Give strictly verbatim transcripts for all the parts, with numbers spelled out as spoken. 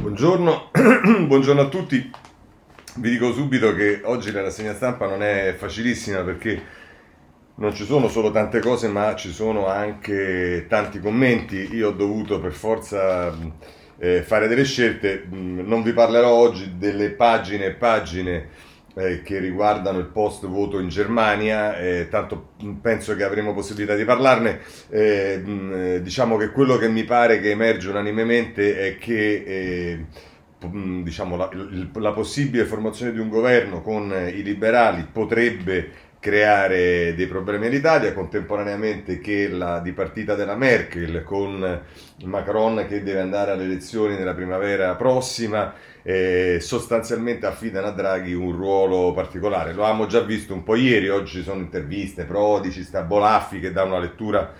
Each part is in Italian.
Buongiorno, buongiorno a tutti. Vi dico subito che oggi la rassegna stampa non è facilissima perché non ci sono solo tante cose, ma ci sono anche tanti commenti. Io ho dovuto per forza eh, fare delle scelte. Non vi parlerò oggi delle pagine e pagine eh, che riguardano il post voto in Germania, eh, tanto penso che avremo possibilità di parlarne. Eh, diciamo che quello che mi pare che emerge unanimemente è che eh, diciamo la, la possibile formazione di un governo con i liberali potrebbe creare dei problemi all'Italia, contemporaneamente che la dipartita della Merkel con Macron che deve andare alle elezioni nella primavera prossima eh, sostanzialmente affidano a Draghi un ruolo particolare. Lo abbiamo già visto un po' ieri, oggi sono interviste, Prodi, ci sta Bolaffi che dà una lettura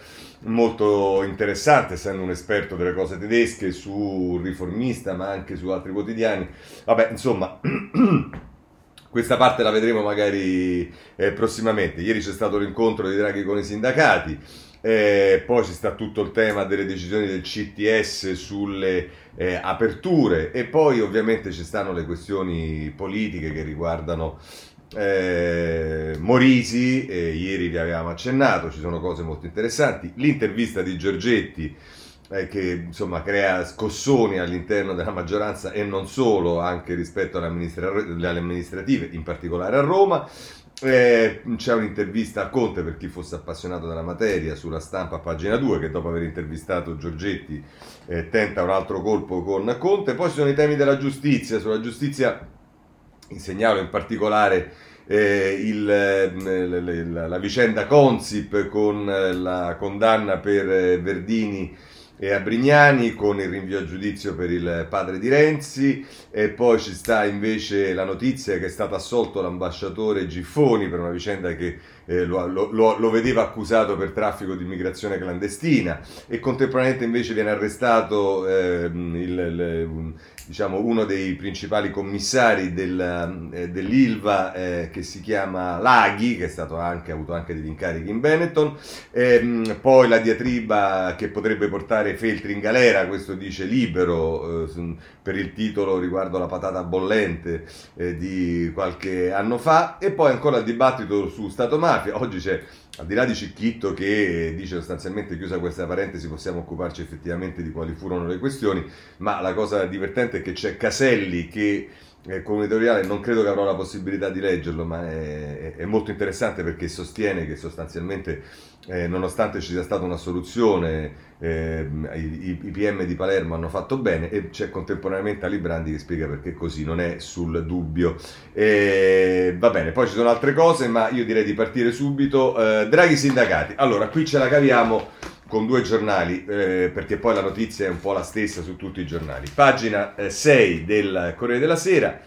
molto interessante, essendo un esperto delle cose tedesche, su Riformista ma anche su altri quotidiani. Vabbè, insomma, questa parte la vedremo magari eh, prossimamente. Ieri c'è stato l'incontro di Draghi con i sindacati, eh, poi ci sta tutto il tema delle decisioni del C T S sulle eh, aperture e poi ovviamente ci stanno le questioni politiche che riguardano Eh, Morisi, eh, ieri vi avevamo accennato, ci sono cose molto interessanti, l'intervista di Giorgetti eh, che insomma crea scossoni all'interno della maggioranza e non solo, anche rispetto alle, amministra- alle amministrative, in particolare a Roma. Eh, c'è un'intervista a Conte, per chi fosse appassionato della materia, sulla Stampa, pagina due, che dopo aver intervistato Giorgetti eh, tenta un altro colpo con Conte. Poi ci sono i temi della giustizia. Sulla giustizia segnalo in particolare eh, il, la, la vicenda Consip, con la condanna per Verdini e a Brignani, con il rinvio a giudizio per il padre di Renzi, e poi ci sta invece la notizia che è stato assolto l'ambasciatore Giffoni per una vicenda che eh, lo, lo, lo vedeva accusato per traffico di immigrazione clandestina, e contemporaneamente invece viene arrestato eh, il, il, diciamo uno dei principali commissari del, eh, dell'Ilva eh, che si chiama Laghi, che è stato anche, ha avuto anche degli incarichi in Benetton. Ehm, poi la diatriba che potrebbe portare Feltri in galera, questo dice Libero, eh, per il titolo riguardo la patata bollente eh, di qualche anno fa. E poi ancora il dibattito su Stato Mafia. Oggi c'è, al di là di Cicchitto che dice sostanzialmente, chiusa questa parentesi, possiamo occuparci effettivamente di quali furono le questioni, ma la cosa divertente è che c'è Caselli che eh, con un editoriale, non credo che avrò la possibilità di leggerlo, ma è, è molto interessante perché sostiene che sostanzialmente Eh, nonostante ci sia stata una soluzione, eh, i, i P M di Palermo hanno fatto bene, e c'è contemporaneamente Alibrandi che spiega perché così non è, sul dubbio. Eh, va bene, poi ci sono altre cose, ma io direi di partire subito. Eh, Draghi sindacati. Allora, qui ce la caviamo con due giornali, eh, perché poi la notizia è un po' la stessa su tutti i giornali. Pagina eh, sei del Corriere della Sera,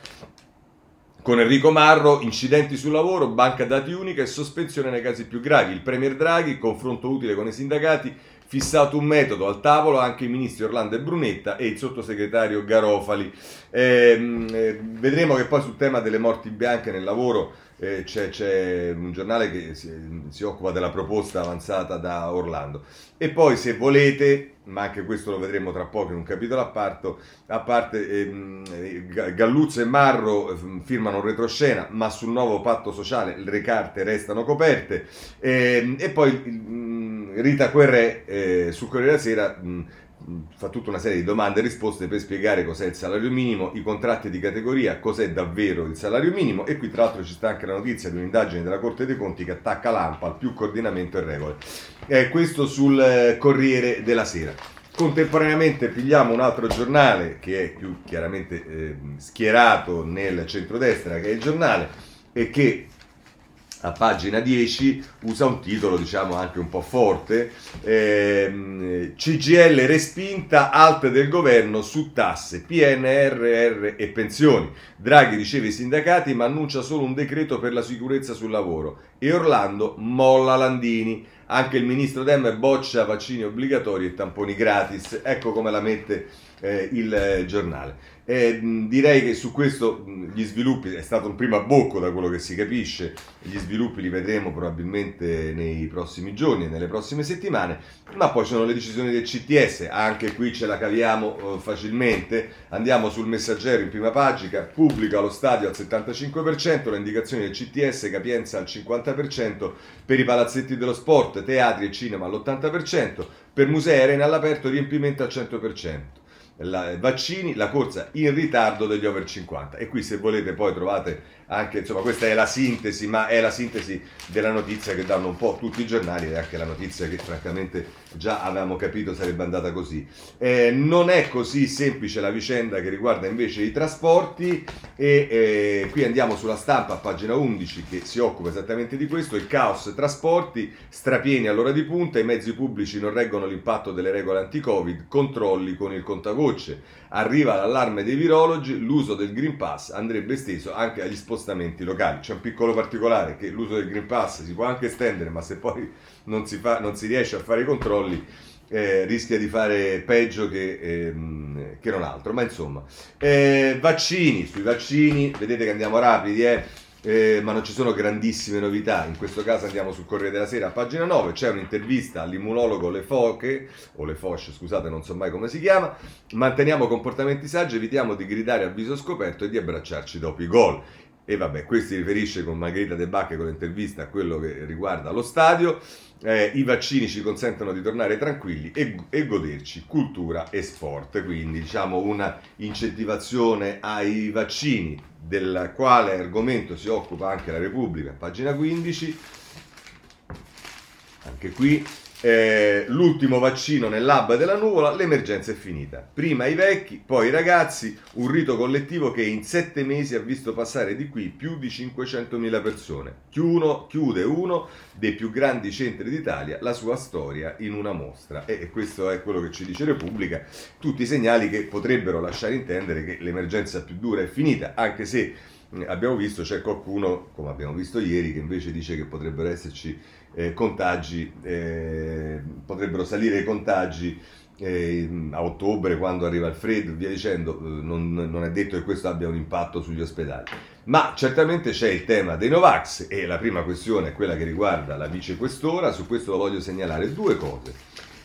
con Enrico Marro, incidenti sul lavoro, banca dati unica e sospensione nei casi più gravi. Il premier Draghi, confronto utile con i sindacati, fissato un metodo, al tavolo anche i ministri Orlando e Brunetta e il sottosegretario Garofali. Eh, vedremo che poi sul tema delle morti bianche nel lavoro eh, c'è, c'è un giornale che si, si occupa della proposta avanzata da Orlando. E poi, se volete, ma anche questo lo vedremo tra poco in un capitolo a parte, a parte ehm, Galluzzo e Marro firmano un retroscena, ma sul nuovo patto sociale le carte restano coperte. Eh, e poi mh, Rita Querrè eh, sul Corriere della Sera mh, fa tutta una serie di domande e risposte per spiegare cos'è il salario minimo, i contratti di categoria, cos'è davvero il salario minimo. E qui tra l'altro ci sta anche la notizia di un'indagine della Corte dei Conti che attacca l'ANPAL, più coordinamento e regole. Eh, questo sul eh, Corriere della Sera. Contemporaneamente pigliamo un altro giornale che è più chiaramente eh, schierato nel centrodestra, che è Il Giornale, e che a pagina dieci usa un titolo diciamo anche un po' forte. ehm, C G I L respinta alt del governo su tasse, P N R R e pensioni. Draghi riceve i sindacati ma annuncia solo un decreto per la sicurezza sul lavoro, e Orlando molla Landini. Anche il ministro Dem boccia vaccini obbligatori e tamponi gratis. Ecco come la mette eh, il eh, giornale. Eh, direi che su questo gli sviluppi, è stato un primo abbocco da quello che si capisce, gli sviluppi li vedremo probabilmente nei prossimi giorni e nelle prossime settimane, ma poi ci sono le decisioni del C T S, anche qui ce la caviamo facilmente, andiamo sul Messaggero in prima pagina, pubblica lo stadio al settantacinque per cento, le indicazioni del C T S, capienza al cinquanta per cento, per i palazzetti dello sport, teatri e cinema all'ottanta per cento, per musei e arene all'aperto riempimento al cento per cento. La, vaccini, la corsa in ritardo degli over cinquanta, e qui se volete poi trovate anche, insomma, questa è la sintesi, ma è la sintesi della notizia che danno un po' tutti i giornali, ed è anche la notizia che francamente già avevamo capito sarebbe andata così. Eh, non è così semplice la vicenda che riguarda invece i trasporti, e eh, qui andiamo sulla Stampa, pagina undici, che si occupa esattamente di questo, il caos trasporti, strapieni all'ora di punta, i mezzi pubblici non reggono l'impatto delle regole anti-Covid, controlli con il contagocce. Arriva l'allarme dei virologi, l'uso del Green Pass andrebbe esteso anche agli spostamenti locali. C'è un piccolo particolare, che l'uso del Green Pass si può anche estendere, ma se poi non si, fa, non si riesce a fare i controlli eh, rischia di fare peggio che, ehm, che non altro. Ma insomma, eh, vaccini, sui vaccini, vedete che andiamo rapidi, eh? Eh, ma non ci sono grandissime novità. In questo caso andiamo sul Corriere della Sera, pagina nove, c'è un'intervista all'immunologo Le Foche, o Le Foche, scusate, non so mai come si chiama. Manteniamo comportamenti saggi, evitiamo di gridare a viso scoperto e di abbracciarci dopo i gol. E vabbè, questo si riferisce con Margherita De Bacche, con l'intervista, a quello che riguarda lo stadio. Eh, i vaccini ci consentono di tornare tranquilli e, e goderci cultura e sport, quindi diciamo una incentivazione ai vaccini, del quale argomento si occupa anche la Repubblica, pagina quindici, anche qui. Eh, l'ultimo vaccino nel lab della nuvola, l'emergenza è finita, prima i vecchi, poi i ragazzi, un rito collettivo che in sette mesi ha visto passare di qui più di cinquecentomila persone. Chiuno, chiude uno dei più grandi centri d'Italia la sua storia in una mostra, e, e questo è quello che ci dice Repubblica, tutti i segnali che potrebbero lasciare intendere che l'emergenza più dura è finita, anche se abbiamo visto c'è qualcuno, come abbiamo visto ieri, che invece dice che potrebbero esserci eh, contagi, eh, potrebbero salire i contagi eh, a ottobre, quando arriva il freddo, via dicendo. Non, non è detto che questo abbia un impatto sugli ospedali, ma certamente c'è il tema dei Novax, e la prima questione è quella che riguarda la vicequestora. Su questo voglio segnalare due cose.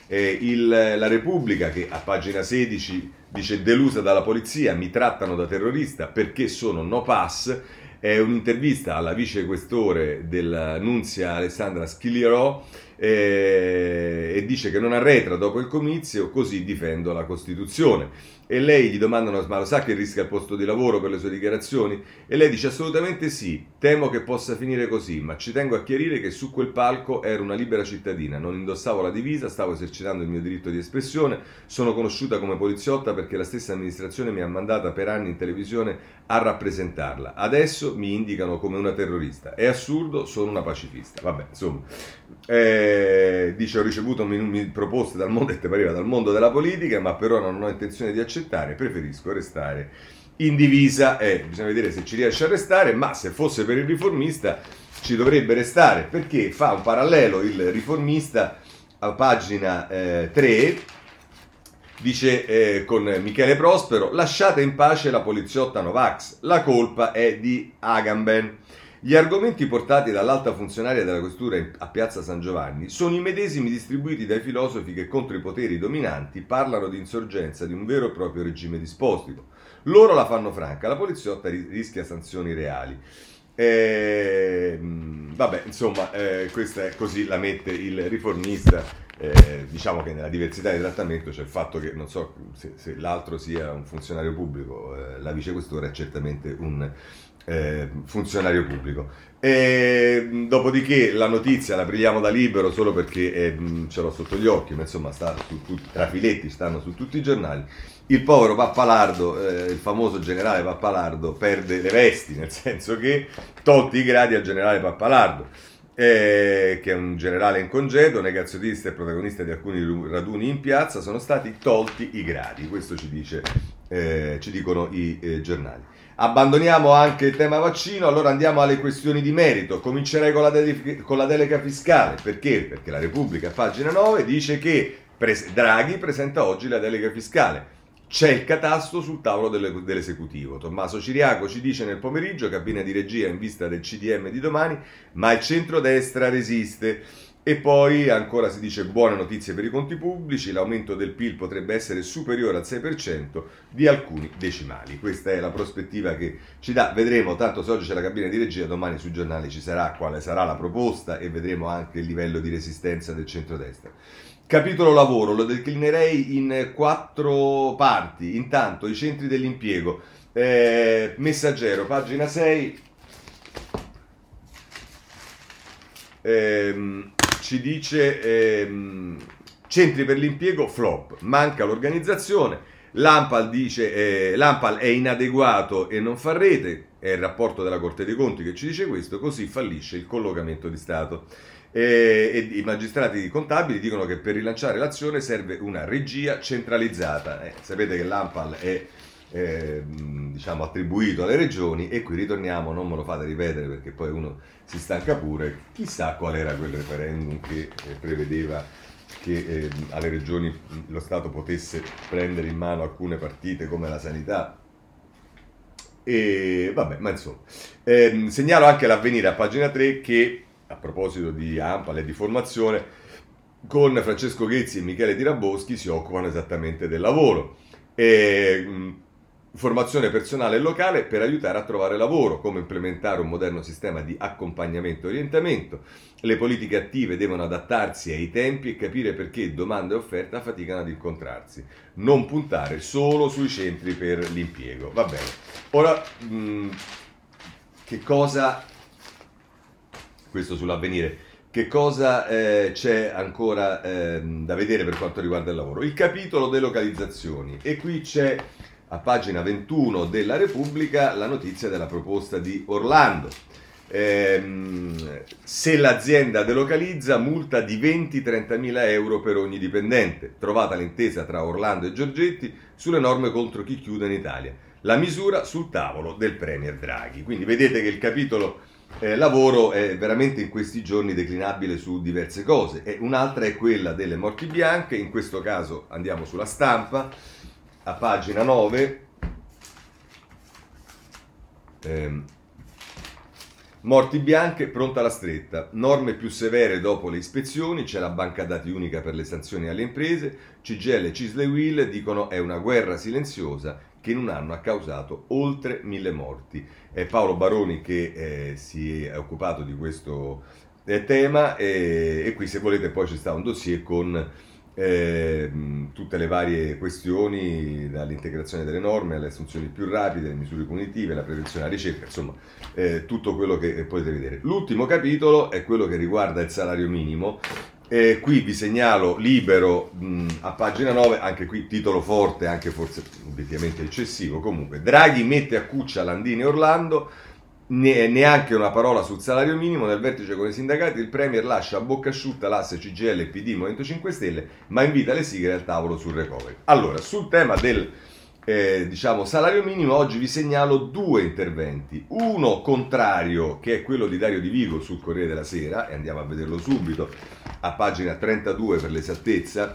Eh, il, la Repubblica, che a pagina sedici dice: delusa dalla polizia, mi trattano da terrorista perché sono no pass, è un'intervista alla vicequestore della Nunzia Alessandra Schilierò, eh, e dice che non arretra dopo il comizio, così difendo la Costituzione. E lei gli domandano: ma lo sa che rischia il posto di lavoro per le sue dichiarazioni? E lei dice: assolutamente sì, temo che possa finire così, ma ci tengo a chiarire che su quel palco ero una libera cittadina, non indossavo la divisa, stavo esercitando il mio diritto di espressione, sono conosciuta come poliziotta perché la stessa amministrazione mi ha mandata per anni in televisione a rappresentarla, adesso mi indicano come una terrorista, è assurdo, sono una pacifista. Vabbè, insomma, eh, dice: ho ricevuto min- min- proposte dal mondo, e te pareva, dal mondo della politica, ma per ora non ho intenzione di accettare, preferisco restare in divisa. Eh, bisogna vedere se ci riesce a restare, ma se fosse per il riformista ci dovrebbe restare, perché fa un parallelo il riformista a pagina eh, tre, dice eh, con Michele Prospero: lasciate in pace la poliziotta Novax, la colpa è di Agamben. Gli argomenti portati dall'alta funzionaria della questura a Piazza San Giovanni sono i medesimi distribuiti dai filosofi che contro i poteri dominanti parlano di insorgenza di un vero e proprio regime dispostico. Loro la fanno franca, la poliziotta rischia sanzioni reali. Eh, vabbè, insomma, eh, questa è così la mette il riformista. Eh, diciamo che nella diversità di trattamento c'è il fatto che non so se, se l'altro sia un funzionario pubblico, eh, la vicequestura è certamente un eh, funzionario pubblico. E, dopodiché la notizia la prendiamo da Libero solo perché eh, ce l'ho sotto gli occhi, ma insomma sta su, tu, tra filetti stanno su tutti i giornali. Il povero Pappalardo, eh, il famoso generale Pappalardo, perde le vesti, nel senso che tolti i gradi al generale Pappalardo, Eh, che è un generale in congedo, negazionista e protagonista di alcuni raduni in piazza, sono stati tolti i gradi. Questo ci dice, eh, ci dicono i eh, giornali. Abbandoniamo anche il tema vaccino, allora andiamo alle questioni di merito. Comincerei con la, dele- con la delega fiscale. Perché? Perché la Repubblica, pagina nove, dice che pres- Draghi presenta oggi la delega fiscale. C'è il catasto sul tavolo delle, dell'esecutivo. Tommaso Ciriaco ci dice nel pomeriggio, cabina di regia in vista del C D M di domani, ma il centrodestra resiste. E poi ancora si dice buone notizie per i conti pubblici, l'aumento del P I L potrebbe essere superiore al sei per cento di alcuni decimali. Questa è la prospettiva che ci dà, vedremo, tanto se oggi c'è la cabina di regia, domani sui giornali ci sarà quale sarà la proposta e vedremo anche il livello di resistenza del centrodestra. Capitolo lavoro, lo declinerei in quattro parti. Intanto i centri dell'impiego, eh, Messaggero, pagina sei, ehm, ci dice ehm, centri per l'impiego flop, manca l'organizzazione, l'A N P A L dice eh, l'A N P A L è inadeguato e non fa rete, è il rapporto della Corte dei Conti che ci dice questo, così fallisce il collocamento di Stato. E, e i magistrati contabili dicono che per rilanciare l'azione serve una regia centralizzata. Eh, sapete che l'A N P A L è eh, diciamo attribuito alle regioni, e qui ritorniamo, non me lo fate ripetere perché poi uno si stanca pure, chissà qual era quel referendum che eh, prevedeva che eh, alle regioni lo Stato potesse prendere in mano alcune partite come la sanità. E vabbè, ma insomma, eh, segnalo anche l'Avvenire a pagina tre che, a proposito di A N P A L e di formazione, con Francesco Ghezzi e Michele Tiraboschi si occupano esattamente del lavoro. E, mh, formazione personale e locale per aiutare a trovare lavoro, come implementare un moderno sistema di accompagnamento e orientamento. Le politiche attive devono adattarsi ai tempi e capire perché domanda e offerta faticano ad incontrarsi. Non puntare solo sui centri per l'impiego. Va bene. Ora, mh, che cosa... questo sull'Avvenire. Che cosa eh, c'è ancora eh, da vedere per quanto riguarda il lavoro? Il capitolo delocalizzazioni. E qui c'è, a pagina ventuno della Repubblica, la notizia della proposta di Orlando. Eh, se l'azienda delocalizza, multa di venti-trenta mila euro per ogni dipendente. Trovata l'intesa tra Orlando e Giorgetti sulle norme contro chi chiude in Italia. La misura sul tavolo del Premier Draghi. Quindi vedete che il capitolo... Eh, lavoro è veramente in questi giorni declinabile su diverse cose, e un'altra è quella delle morti bianche. In questo caso andiamo sulla Stampa a pagina nove, eh, morti bianche, pronta la stretta, norme più severe dopo le ispezioni, c'è la banca dati unica per le sanzioni alle imprese, C G I L, C I S L e U I L dicono è una guerra silenziosa che in un anno ha causato oltre mille morti. È Paolo Baroni che eh, si è occupato di questo eh, tema, e, e qui se volete poi ci sta un dossier con eh, tutte le varie questioni, dall'integrazione delle norme alle assunzioni più rapide, le misure punitive, la prevenzione alla ricerca, insomma eh, tutto quello che potete vedere. L'ultimo capitolo è quello che riguarda il salario minimo. Eh, qui vi segnalo Libero, mh, a pagina nove, anche qui titolo forte, anche forse obiettivamente eccessivo, comunque Draghi mette a cuccia Landini e Orlando, ne, neanche una parola sul salario minimo, nel vertice con i sindacati il Premier lascia a bocca asciutta l'asse C G I L, P D, Movimento cinque Stelle, ma invita le sigle al tavolo sul recovery. Allora, sul tema del eh, diciamo salario minimo oggi vi segnalo due interventi, uno contrario che è quello di Dario Di Vico sul Corriere della Sera, e andiamo a vederlo subito. A pagina trentadue per l'esattezza,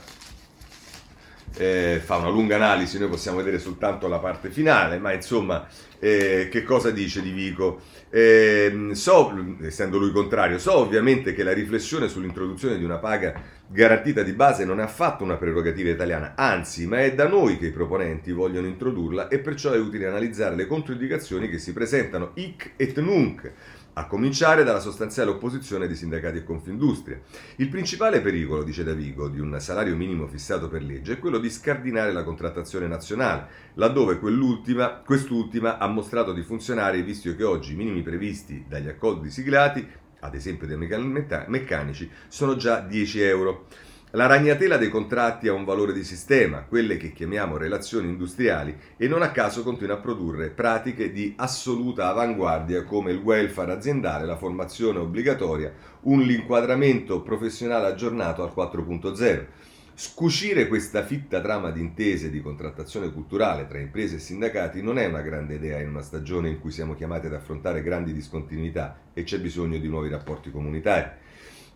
eh, fa una lunga analisi, noi possiamo vedere soltanto la parte finale, ma insomma eh, che cosa dice Di Vico? Eh, so, essendo lui contrario, so ovviamente che la riflessione sull'introduzione di una paga garantita di base non è affatto una prerogativa italiana, anzi, ma è da noi che i proponenti vogliono introdurla e perciò è utile analizzare le controindicazioni che si presentano hic et nunc, a cominciare dalla sostanziale opposizione di sindacati e Confindustria. Il principale pericolo, dice Da Vico, di un salario minimo fissato per legge è quello di scardinare la contrattazione nazionale, laddove quell'ultima, quest'ultima ha mostrato di funzionare, visto che oggi i minimi previsti dagli accordi siglati, ad esempio dei meccanici, sono già dieci euro. La ragnatela dei contratti ha un valore di sistema, quelle che chiamiamo relazioni industriali, e non a caso continua a produrre pratiche di assoluta avanguardia come il welfare aziendale, la formazione obbligatoria, un inquadramento professionale aggiornato al quattro punto zero. Scucire questa fitta trama di intese di contrattazione culturale tra imprese e sindacati non è una grande idea in una stagione in cui siamo chiamati ad affrontare grandi discontinuità e c'è bisogno di nuovi rapporti comunitari.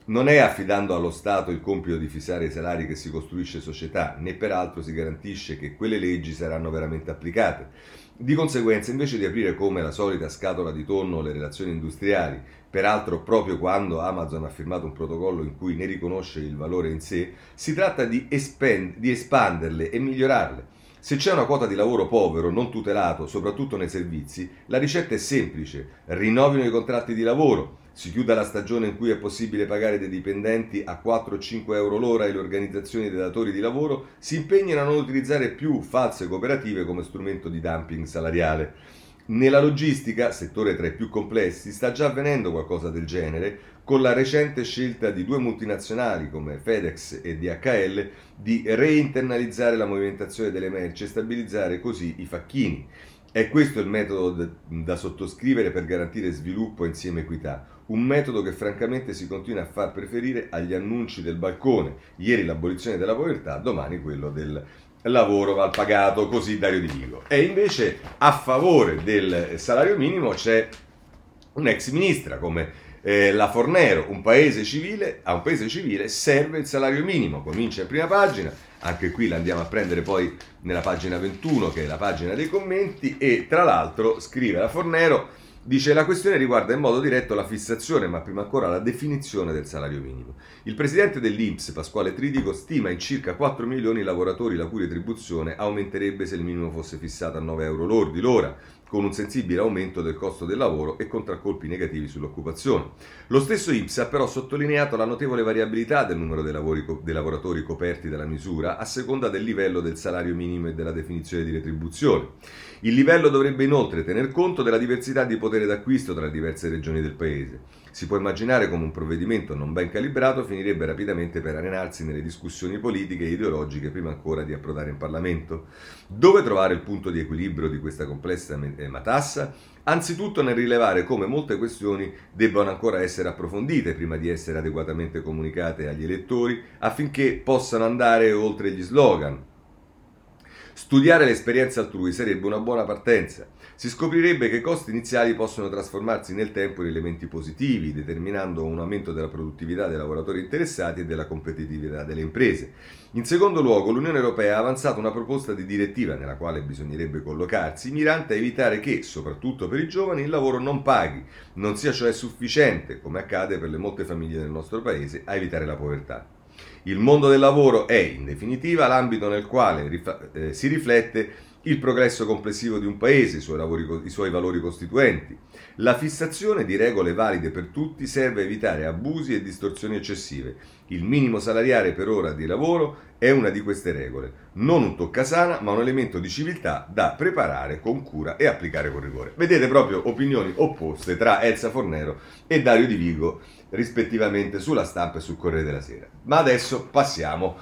Non è affidando allo Stato il compito di fissare i salari che si costruisce società, né peraltro si garantisce che quelle leggi saranno veramente applicate. Di conseguenza, invece di aprire come la solita scatola di tonno le relazioni industriali, peraltro proprio quando Amazon ha firmato un protocollo in cui ne riconosce il valore in sé, si tratta di, espand- di espanderle e migliorarle. Se c'è una quota di lavoro povero, non tutelato, soprattutto nei servizi, la ricetta è semplice: rinnovino i contratti di lavoro, si chiuda la stagione in cui è possibile pagare dei dipendenti a quattro o cinque euro l'ora e le organizzazioni dei datori di lavoro si impegnano a non utilizzare più false cooperative come strumento di dumping salariale. Nella logistica, settore tra i più complessi, sta già avvenendo qualcosa del genere, con la recente scelta di due multinazionali come FedEx e D H L di reinternalizzare la movimentazione delle merci e stabilizzare così i facchini. È questo il metodo da sottoscrivere per garantire sviluppo e insieme equità, un metodo che francamente si continua a far preferire agli annunci del balcone: ieri l'abolizione della povertà, domani quello del lavoro mal pagato, così Dario Di Vico. E invece a favore del salario minimo c'è un'ex ministra come Eh, la Fornero: un paese civile, a un paese civile serve il salario minimo, comincia in prima pagina, anche qui la andiamo a prendere poi nella pagina ventuno, che è la pagina dei commenti, e tra l'altro scrive la Fornero, dice: la questione riguarda in modo diretto la fissazione, ma prima ancora la definizione del salario minimo. Il presidente dell'Inps, Pasquale Tridico, stima in circa quattro milioni i lavoratori la cui retribuzione aumenterebbe se il minimo fosse fissato a nove euro lordi l'ora, con un sensibile aumento del costo del lavoro e contraccolpi negativi sull'occupazione. Lo stesso I N P S ha però sottolineato la notevole variabilità del numero dei, lavori, dei lavoratori coperti dalla misura a seconda del livello del salario minimo e della definizione di retribuzione. Il livello dovrebbe inoltre tener conto della diversità di potere d'acquisto tra le diverse regioni del paese. Si può immaginare come un provvedimento non ben calibrato finirebbe rapidamente per arenarsi nelle discussioni politiche e ideologiche prima ancora di approdare in Parlamento. Dove trovare il punto di equilibrio di questa complessa matassa? Anzitutto nel rilevare come molte questioni debbano ancora essere approfondite prima di essere adeguatamente comunicate agli elettori, affinché possano andare oltre gli slogan. Studiare l'esperienza altrui sarebbe una buona partenza. Si scoprirebbe che i costi iniziali possono trasformarsi nel tempo in elementi positivi, determinando un aumento della produttività dei lavoratori interessati e della competitività delle imprese. In secondo luogo, l'Unione Europea ha avanzato una proposta di direttiva nella quale bisognerebbe collocarsi, mirante a evitare che, soprattutto per i giovani, il lavoro non paghi, non sia cioè sufficiente, come accade per le molte famiglie del nostro paese, a evitare la povertà. Il mondo del lavoro è, in definitiva, l'ambito nel quale rif- eh, si riflette il progresso complessivo di un paese, i suoi, lavori, i suoi valori costituenti. La fissazione di regole valide per tutti serve a evitare abusi e distorsioni eccessive. Il minimo salariale per ora di lavoro è una di queste regole. Non un toccasana, ma un elemento di civiltà da preparare con cura e applicare con rigore. Vedete proprio opinioni opposte tra Elsa Fornero e Dario Di Vico, rispettivamente sulla Stampa e sul Corriere della Sera. Ma adesso passiamo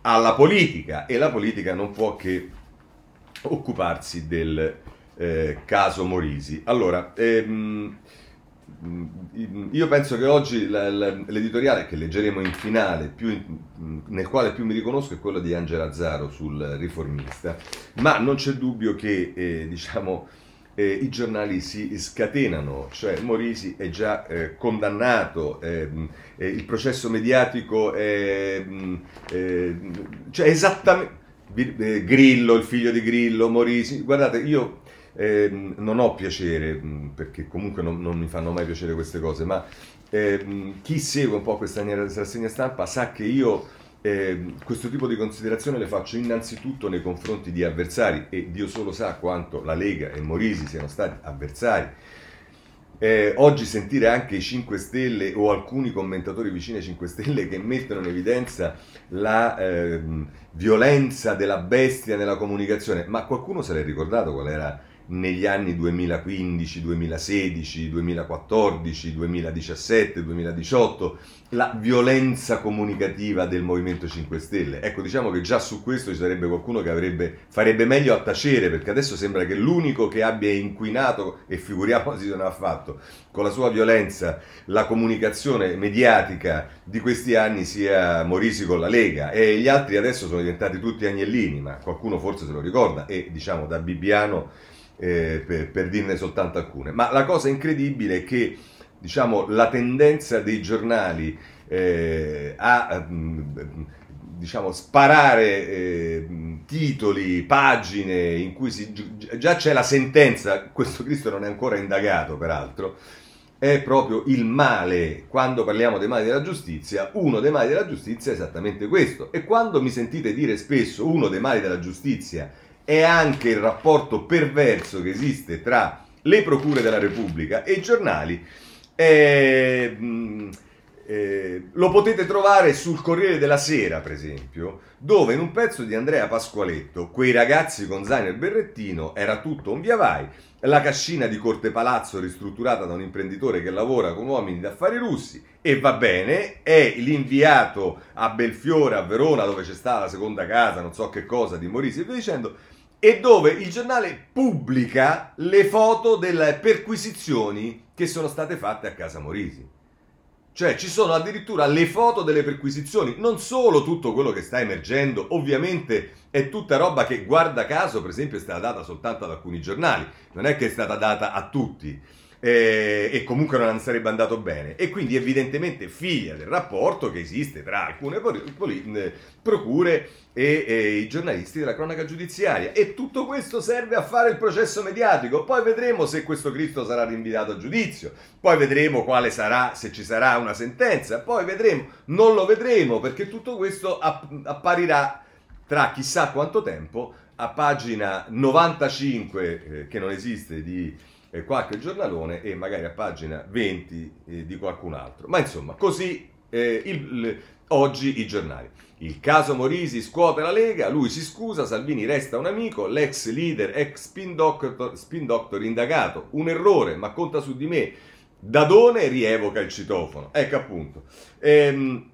alla politica, e la politica non può che occuparsi del eh, caso Morisi. Allora, ehm, io penso che oggi la, la, l'editoriale che leggeremo in finale, più in, nel quale più mi riconosco, è quello di Angela Azzaro sul Riformista, ma non c'è dubbio che eh, diciamo eh, i giornali si scatenano, cioè Morisi è già eh, condannato, eh, eh, il processo mediatico è eh, cioè esattamente... Grillo, il figlio di Grillo, Morisi. Guardate, io eh, non ho piacere, perché comunque non, non mi fanno mai piacere queste cose, ma eh, chi segue un po' questa rassegna stampa sa che io eh, questo tipo di considerazione le faccio innanzitutto nei confronti di avversari, e Dio solo sa quanto la Lega e Morisi siano stati avversari. Eh, oggi sentire anche i cinque Stelle o alcuni commentatori vicini ai cinque Stelle che mettono in evidenza la eh, violenza della bestia nella comunicazione, ma qualcuno se l'è ricordato qual era negli anni duemilaquindici, duemilasedici, duemilaquattordici, duemiladiciassette, duemiladiciotto la violenza comunicativa del Movimento cinque Stelle? Ecco, diciamo che già su questo ci sarebbe qualcuno che avrebbe, farebbe meglio a tacere, perché adesso sembra che l'unico che abbia inquinato, e figuriamoci se ne ha fatto, con la sua violenza la comunicazione mediatica di questi anni sia Morisi con la Lega, e gli altri adesso sono diventati tutti agnellini, ma qualcuno forse se lo ricorda, e diciamo da Bibbiano Eh, per, per dirne soltanto alcune. Ma la cosa incredibile è che, diciamo, la tendenza dei giornali eh, a mh, diciamo sparare eh, titoli, pagine in cui si, già c'è la sentenza, questo Cristo non è ancora indagato peraltro, è proprio il male. Quando parliamo dei mali della giustizia, uno dei mali della giustizia è esattamente questo, e quando mi sentite dire spesso uno dei mali della giustizia è anche il rapporto perverso che esiste tra le procure della Repubblica e i giornali, eh, mh, Eh, lo potete trovare sul Corriere della Sera, per esempio, dove in un pezzo di Andrea Pasqualetto, "Quei ragazzi con zaino e berrettino, era tutto un via vai, la cascina di Corte Palazzo ristrutturata da un imprenditore che lavora con uomini d'affari russi", e va bene, è l'inviato a Belfiore, a Verona, dove c'è stata la seconda casa, non so che cosa, di Morisi e via dicendo, e dove il giornale pubblica le foto delle perquisizioni che sono state fatte a casa Morisi. Cioè ci sono addirittura le foto delle perquisizioni, non solo tutto quello che sta emergendo, ovviamente è tutta roba che, guarda caso, per esempio è stata data soltanto ad alcuni giornali, non è che è stata data a tutti, eh, e comunque non sarebbe andato bene, e quindi evidentemente figlia del rapporto che esiste tra alcune poli- procure e, e i giornalisti della cronaca giudiziaria, e tutto questo serve a fare il processo mediatico. Poi vedremo se questo Cristo sarà rinviato a giudizio, poi vedremo quale sarà, se ci sarà una sentenza, poi vedremo, non lo vedremo, perché tutto questo app- apparirà tra chissà quanto tempo a pagina novantacinque eh, che non esiste di eh, qualche giornalone, e magari a pagina venti eh, di qualcun altro, ma insomma così eh, il, il, oggi i giornali. Il caso Morisi scuote la Lega, lui si scusa, Salvini resta un amico, l'ex leader, ex spin doctor, spin doctor indagato, un errore ma conta su di me, Dadone rievoca il citofono, ecco appunto. Ehm,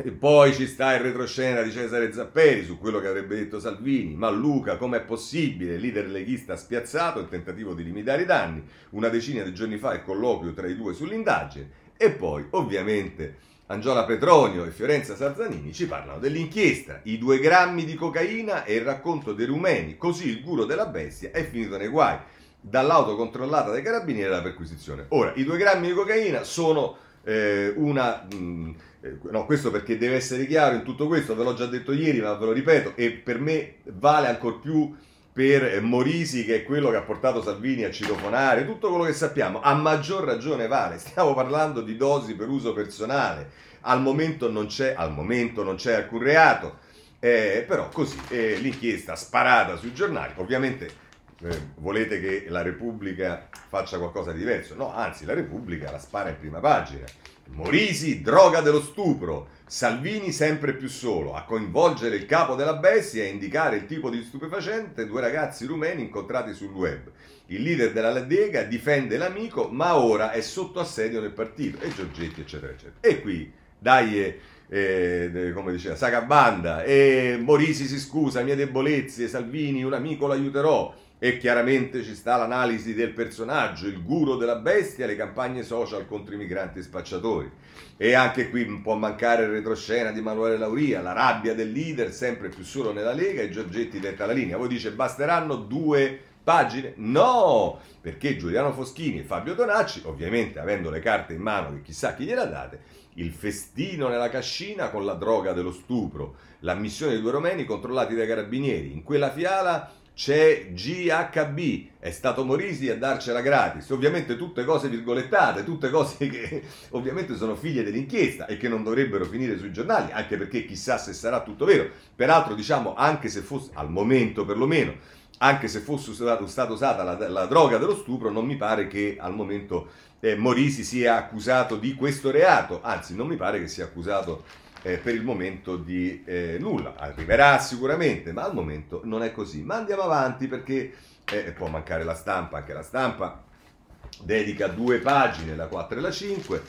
e poi ci sta il retroscena di Cesare Zapperi su quello che avrebbe detto Salvini, ma Luca, com'è possibile, leader leghista spiazzato, il tentativo di limitare i danni, una decina di giorni fa il colloquio tra i due sull'indagine, e poi ovviamente Angiola Petronio e Fiorenza Sarzanini ci parlano dell'inchiesta, i due grammi di cocaina e il racconto dei rumeni, così il guru della bestia è finito nei guai, dall'auto controllata dai carabinieri alla perquisizione. Ora, i due grammi di cocaina sono eh, una... Mh, eh, no, questo perché deve essere chiaro in tutto questo, ve l'ho già detto ieri ma ve lo ripeto, e per me vale ancor più per Morisi, che è quello che ha portato Salvini a citofonare, tutto quello che sappiamo, a maggior ragione vale, stiamo parlando di dosi per uso personale, al momento non c'è, al momento non c'è alcun reato, eh, però così eh, l'inchiesta sparata sui giornali, ovviamente eh, volete che la Repubblica faccia qualcosa di diverso, no, anzi la Repubblica la spara in prima pagina, Morisi, droga dello stupro, Salvini sempre più solo, a coinvolgere il capo della bestia e a indicare il tipo di stupefacente, due ragazzi rumeni incontrati sul web. Il leader della Lega difende l'amico, ma ora è sotto assedio nel partito, e Giorgetti eccetera eccetera. E qui, dai, eh, come diceva, Sagabanda, e Morisi si scusa, mie debolezze, Salvini, un amico l'aiuterò. E chiaramente ci sta l'analisi del personaggio, il guru della bestia, le campagne social contro i migranti e spacciatori. E anche qui può mancare il retroscena di Manuele Lauria, la rabbia del leader sempre più solo nella Lega, e Giorgetti detta la linea. Voi dice, basteranno due pagine? No, perché Giuliano Foschini e Fabio Tonacci, ovviamente avendo le carte in mano che chissà chi gliela date, il festino nella cascina con la droga dello stupro, l'ammissione di due romeni controllati dai carabinieri, in quella fiala c'è G H B, è stato Morisi a darcela gratis, ovviamente tutte cose virgolettate, tutte cose che ovviamente sono figlie dell'inchiesta e che non dovrebbero finire sui giornali, anche perché chissà se sarà tutto vero. Peraltro diciamo, anche se fosse, al momento perlomeno, anche se fosse usato, stata usata la, la droga dello stupro, non mi pare che al momento eh, Morisi sia accusato di questo reato, anzi non mi pare che sia accusato Eh, per il momento di eh, nulla, arriverà sicuramente, ma al momento non è così. Ma andiamo avanti, perché eh, può mancare la stampa, anche la stampa dedica due pagine, la quattro e la cinque.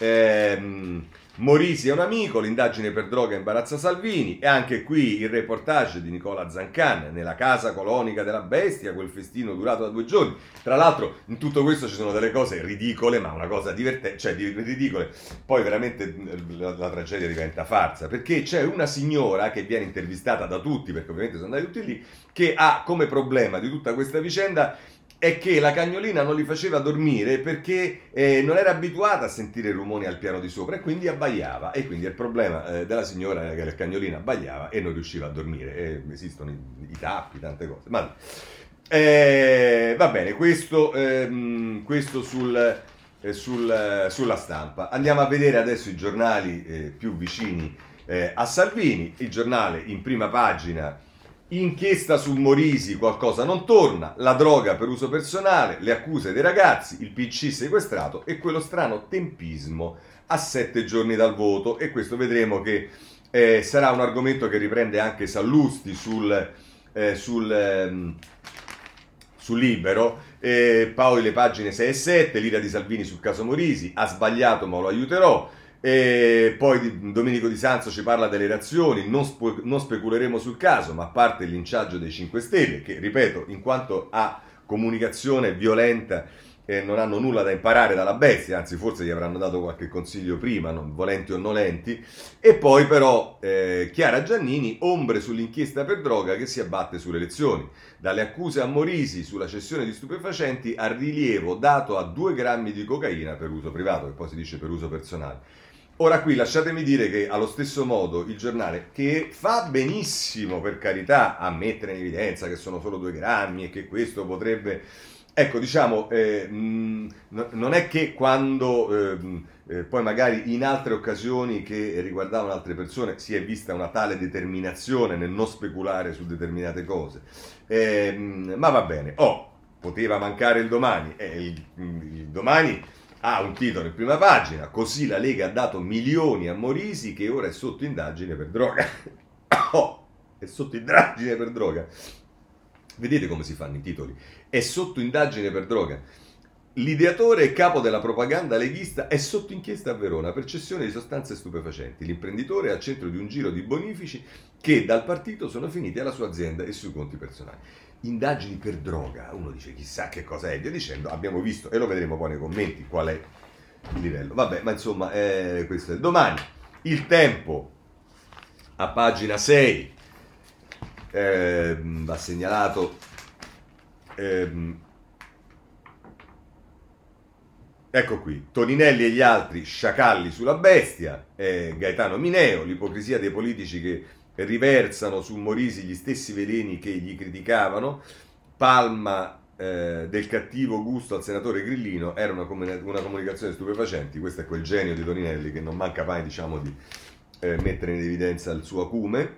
Ehm, Morisi è un amico, l'indagine per droga imbarazza Salvini, e anche qui il reportage di Nicola Zancan nella casa colonica della bestia, quel festino durato da due giorni. Tra l'altro in tutto questo ci sono delle cose ridicole, ma una cosa divertente, cioè ridicole, poi veramente la, la tragedia diventa farsa, perché c'è una signora che viene intervistata da tutti, perché ovviamente sono andati tutti lì, che ha come problema di tutta questa vicenda è che la cagnolina non li faceva dormire perché eh, non era abituata a sentire rumori al piano di sopra e quindi abbaiava, e quindi il problema eh, della signora era che la cagnolina abbaiava e non riusciva a dormire. Eh, esistono i, i tappi, tante cose, ma eh, va bene, questo, eh, questo sul, eh, sul, eh, sulla stampa. Andiamo a vedere adesso i giornali eh, più vicini eh, a Salvini. Il giornale in prima pagina: inchiesta su Morisi, qualcosa non torna, la droga per uso personale, le accuse dei ragazzi, il P C sequestrato e quello strano tempismo a sette giorni dal voto. E questo vedremo che eh, sarà un argomento che riprende anche Sallusti sul, eh, sul, eh, su Libero. Eh, poi le pagine sei e sette, l'ira di Salvini sul caso Morisi, ha sbagliato ma lo aiuterò. E poi Domenico Di Sanzo ci parla delle reazioni, non, spe- non speculeremo sul caso, ma a parte il linciaggio dei cinque Stelle che, ripeto, in quanto a comunicazione violenta eh, non hanno nulla da imparare dalla bestia, anzi forse gli avranno dato qualche consiglio prima, non, volenti o nolenti. E poi però eh, Chiara Giannini, ombre sull'inchiesta per droga che si abbatte sulle elezioni, dalle accuse a Morisi sulla cessione di stupefacenti al rilievo dato a due grammi di cocaina per uso privato, che poi si dice per uso personale. Ora qui lasciatemi dire che allo stesso modo il giornale, che fa benissimo per carità a mettere in evidenza che sono solo due grammi e che questo potrebbe... Ecco, diciamo, eh, mh, no, non è che quando eh, eh, poi magari in altre occasioni che riguardavano altre persone si è vista una tale determinazione nel non speculare su determinate cose, eh, mh, ma va bene. Oh, poteva mancare il domani, eh, il, il domani... ha ah, un titolo in prima pagina: così la Lega ha dato milioni a Morisi che ora è sotto indagine per droga. Oh, è sotto indagine per droga. Vedete come si fanno i titoli? È sotto indagine per droga. L'ideatore e capo della propaganda leghista è sotto inchiesta a Verona per cessione di sostanze stupefacenti. L'imprenditore è al centro di un giro di bonifici che dal partito sono finiti alla sua azienda e sui conti personali. Indagini per droga, uno dice chissà che cosa è, via dicendo, abbiamo visto e lo vedremo poi nei commenti qual è il livello. Vabbè, ma insomma, eh, questo è il domani. Il Tempo, a pagina sei, eh, va segnalato... Eh, Ecco qui, Toninelli e gli altri sciacalli sulla bestia, eh, Gaetano Mineo, l'ipocrisia dei politici che riversano su Morisi gli stessi veleni che gli criticavano, palma eh, del cattivo gusto al senatore Grillino, era una, comun- una comunicazione stupefacenti. Questo è quel genio di Toninelli che non manca mai, diciamo, di eh, mettere in evidenza il suo acume.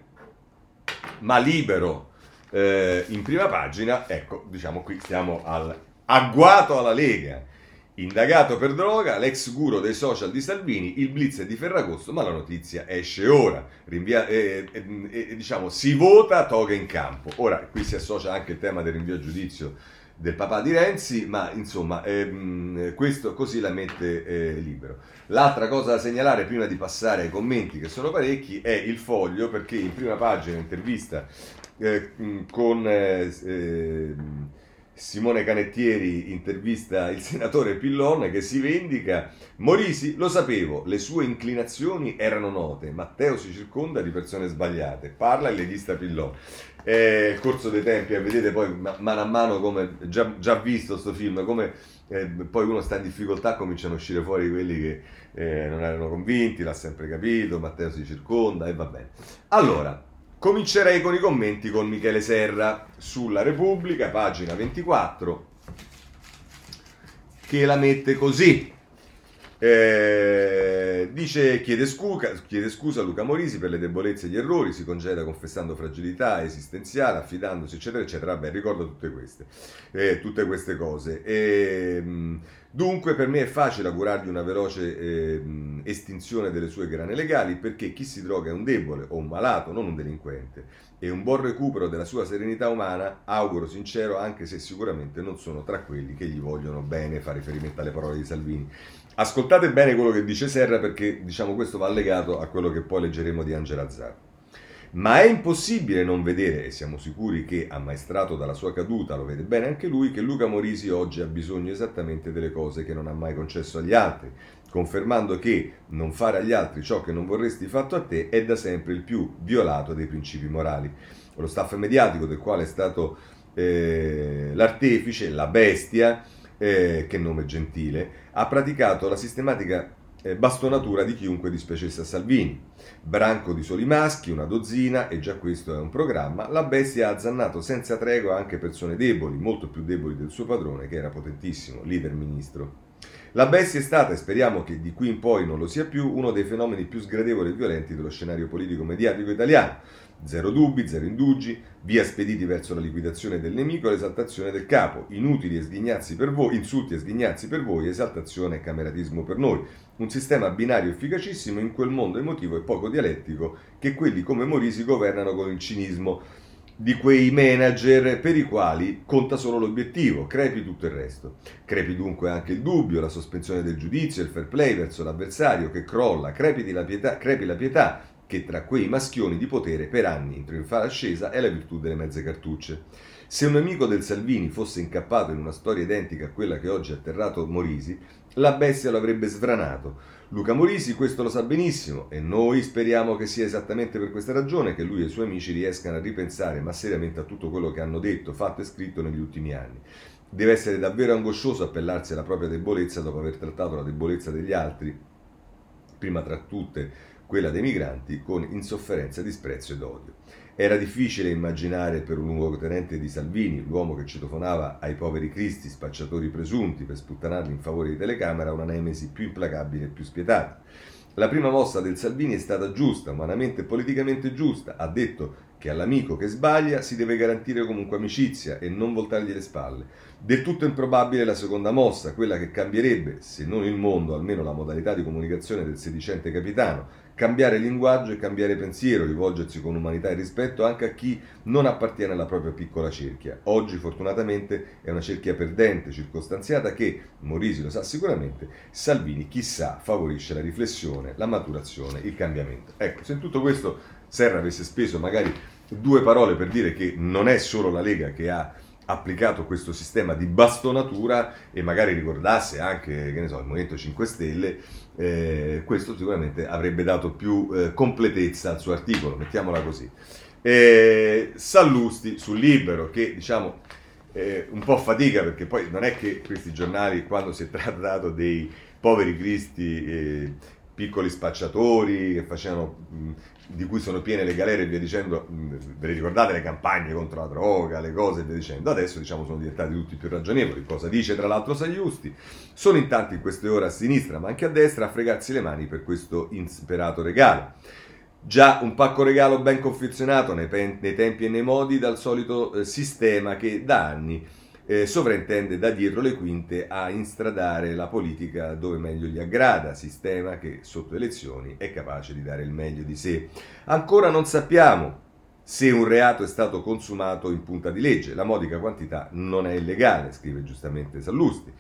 Ma Libero, eh, in prima pagina, ecco, diciamo qui stiamo al agguato alla Lega. Indagato per droga, l'ex guru dei social di Salvini, il blitz è di Ferragosto, ma la notizia esce ora. Rinvia- eh, eh, eh, diciamo, si vota, toga in campo. Ora, qui si associa anche il tema del rinvio a giudizio del papà di Renzi, ma insomma, ehm, questo così la mette eh, Libero. L'altra cosa da segnalare, prima di passare ai commenti, che sono parecchi, è il Foglio, perché in prima pagina intervista eh, con... Eh, eh, Simone Canettieri intervista il senatore Pillon che si vendica: Morisi, lo sapevo, le sue inclinazioni erano note, Matteo si circonda di persone sbagliate, parla il leghista Pillon. Eh, il corso dei tempi, eh, vedete poi mano a mano come, già, già visto sto film, come eh, poi uno sta in difficoltà, cominciano a uscire fuori quelli che eh, non erano convinti, l'ha sempre capito, Matteo si circonda e va bene. Allora, comincerei con i commenti con Michele Serra sulla Repubblica, pagina ventiquattro, che la mette così. Eh, dice chiede scusa, chiede scusa a Luca Morisi per le debolezze e gli errori, si congeda confessando fragilità esistenziale, affidandosi eccetera eccetera. Beh, ricordo tutte queste eh, tutte queste cose. Eh, dunque per me è facile augurargli una veloce eh, estinzione delle sue grane legali, perché chi si droga è un debole o un malato, non un delinquente, e un buon recupero della sua serenità umana auguro sincero, anche se sicuramente non sono tra quelli che gli vogliono bene. Fa riferimento alle parole di Salvini. Ascoltate bene quello che dice Serra, perché diciamo questo va legato a quello che poi leggeremo di Angela Azzaro. Ma è impossibile non vedere, e siamo sicuri che, ammaestrato dalla sua caduta, lo vede bene anche lui, che Luca Morisi oggi ha bisogno esattamente delle cose che non ha mai concesso agli altri, confermando che non fare agli altri ciò che non vorresti fatto a te è da sempre il più violato dei principi morali. Lo staff mediatico del quale è stato eh, l'artefice, la bestia, eh, che nome gentile, ha praticato la sistematica eh, bastonatura di chiunque dispiacesse a Salvini. Branco di soli maschi, una dozzina, e già questo è un programma. La bestia ha azzannato senza tregua anche persone deboli, molto più deboli del suo padrone, che era potentissimo, leader ministro. La bestia è stata, e speriamo che di qui in poi non lo sia più, uno dei fenomeni più sgradevoli e violenti dello scenario politico-mediatico italiano. Zero dubbi, zero indugi, via spediti verso la liquidazione del nemico e l'esaltazione del capo, inutili e sghignazzi per voi, insulti e sghignazzi per voi, esaltazione e cameratismo per noi. Un sistema binario efficacissimo in quel mondo emotivo e poco dialettico che quelli come Morisi governano con il cinismo di quei manager per i quali conta solo l'obiettivo, crepi tutto il resto. Crepi dunque anche il dubbio, la sospensione del giudizio, il fair play verso l'avversario che crolla, crepi la pietà, crepi la pietà che tra quei maschioni di potere per anni in trionfale ascesa è la virtù delle mezze cartucce. Se un amico del Salvini fosse incappato in una storia identica a quella che oggi ha atterrato Morisi, la bestia lo avrebbe svranato. Luca Morisi questo lo sa benissimo e noi speriamo che sia esattamente per questa ragione che lui e i suoi amici riescano a ripensare ma seriamente a tutto quello che hanno detto, fatto e scritto negli ultimi anni. Deve essere davvero angoscioso appellarsi alla propria debolezza dopo aver trattato la debolezza degli altri, prima tra tutte quella dei migranti, con insofferenza, disprezzo ed odio. Era difficile immaginare per un luogotenente di Salvini, l'uomo che citofonava ai poveri cristi, spacciatori presunti, per sputtanarli in favore di telecamera, una nemesi più implacabile e più spietata. La prima mossa del Salvini è stata giusta, umanamente e politicamente giusta. Ha detto che all'amico che sbaglia si deve garantire comunque amicizia e non voltargli le spalle. Del tutto improbabile la seconda mossa, quella che cambierebbe, se non il mondo, almeno la modalità di comunicazione del sedicente capitano. Cambiare linguaggio e cambiare pensiero, rivolgersi con umanità e rispetto anche a chi non appartiene alla propria piccola cerchia. Oggi, fortunatamente, è una cerchia perdente, circostanziata che, Morisi lo sa sicuramente, Salvini, chissà, favorisce la riflessione, la maturazione, il cambiamento. Ecco, se in tutto questo Serra avesse speso magari due parole per dire che non è solo la Lega che ha applicato questo sistema di bastonatura e magari ricordasse anche, che ne so, il Movimento cinque Stelle, eh, questo sicuramente avrebbe dato più eh, completezza al suo articolo, mettiamola così. Eh, Sallusti sul Libero, che diciamo eh, un po' fatica, perché poi non è che questi giornali, quando si è trattato dei poveri cristi, eh, piccoli spacciatori che facevano... Mh, di cui sono piene le galere e via dicendo, ve le ricordate le campagne contro la droga, le cose e via dicendo, adesso diciamo sono diventati tutti più ragionevoli, cosa dice tra l'altro Sallusti, sono in tanti in queste ore a sinistra ma anche a destra a fregarsi le mani per questo insperato regalo. Già un pacco regalo ben confezionato nei, pen- nei tempi e nei modi dal solito eh, sistema che da anni Eh, sovraintende da dietro le quinte a instradare la politica dove meglio gli aggrada, sistema che sotto elezioni è capace di dare il meglio di sé. Ancora non sappiamo se un reato è stato consumato in punta di legge, la modica quantità non è illegale, scrive giustamente Sallusti.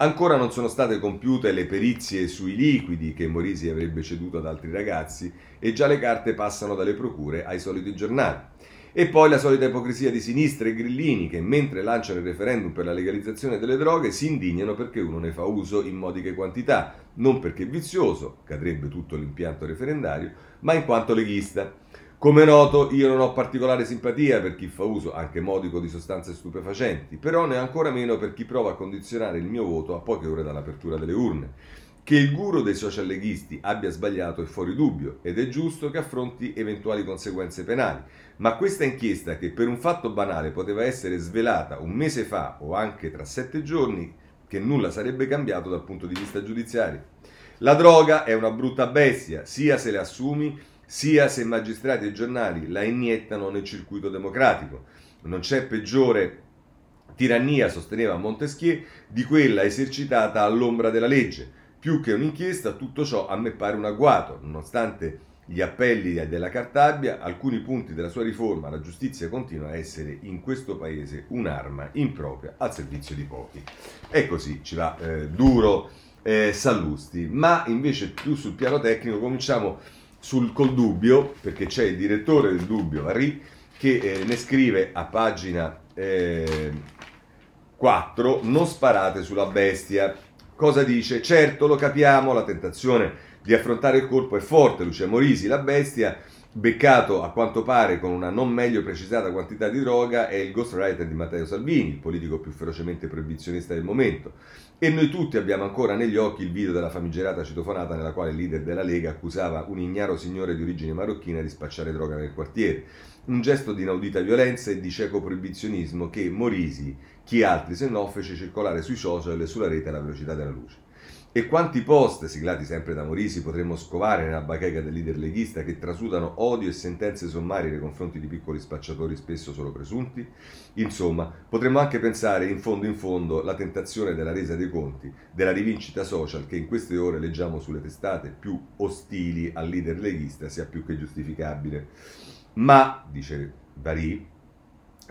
Ancora non sono state compiute le perizie sui liquidi che Morisi avrebbe ceduto ad altri ragazzi e già le carte passano dalle procure ai soliti giornali. E poi la solita ipocrisia di sinistra e grillini che, mentre lanciano il referendum per la legalizzazione delle droghe, si indignano perché uno ne fa uso in modiche quantità, non perché è vizioso, cadrebbe tutto l'impianto referendario, ma in quanto leghista. Come noto, io non ho particolare simpatia per chi fa uso, anche modico, di sostanze stupefacenti, però ne ho ancora meno per chi prova a condizionare il mio voto a poche ore dall'apertura delle urne. Che il guru dei social leghisti abbia sbagliato è fuori dubbio ed è giusto che affronti eventuali conseguenze penali, ma questa inchiesta, che per un fatto banale poteva essere svelata un mese fa o anche tra sette giorni, che nulla sarebbe cambiato dal punto di vista giudiziario. La droga è una brutta bestia, sia se la assumi, sia se magistrati e giornali la iniettano nel circuito democratico. Non c'è peggiore tirannia, sosteneva Montesquieu, di quella esercitata all'ombra della legge. Più che un'inchiesta, tutto ciò a me pare un agguato, nonostante gli appelli della Cartabia, alcuni punti della sua riforma, la giustizia continua a essere in questo paese un'arma impropria al servizio di pochi. E così ci va eh, duro eh, Sallusti, ma invece più sul piano tecnico cominciamo sul, col Dubbio, perché c'è il direttore del Dubbio, Varri, che eh, ne scrive a pagina eh, quattro, non sparate sulla bestia. Cosa dice? Certo, lo capiamo, la tentazione di affrontare il colpo è forte, Lucia Morisi, la bestia Beccato a quanto pare con una non meglio precisata quantità di droga è il ghostwriter di Matteo Salvini, il politico più ferocemente proibizionista del momento. E noi tutti abbiamo ancora negli occhi il video della famigerata citofonata nella quale il leader della Lega accusava un ignaro signore di origine marocchina di spacciare droga nel quartiere. Un gesto di inaudita violenza e di cieco proibizionismo che Morisi, chi altri se no, fece circolare sui social e sulla rete alla velocità della luce. E quanti post, siglati sempre da Morisi, potremmo scovare nella bacheca del leader leghista che trasudano odio e sentenze sommarie nei confronti di piccoli spacciatori spesso solo presunti? Insomma, potremmo anche pensare in fondo in fondo la tentazione della resa dei conti, della rivincita social che in queste ore leggiamo sulle testate più ostili al leader leghista sia più che giustificabile. Ma, dice Barì,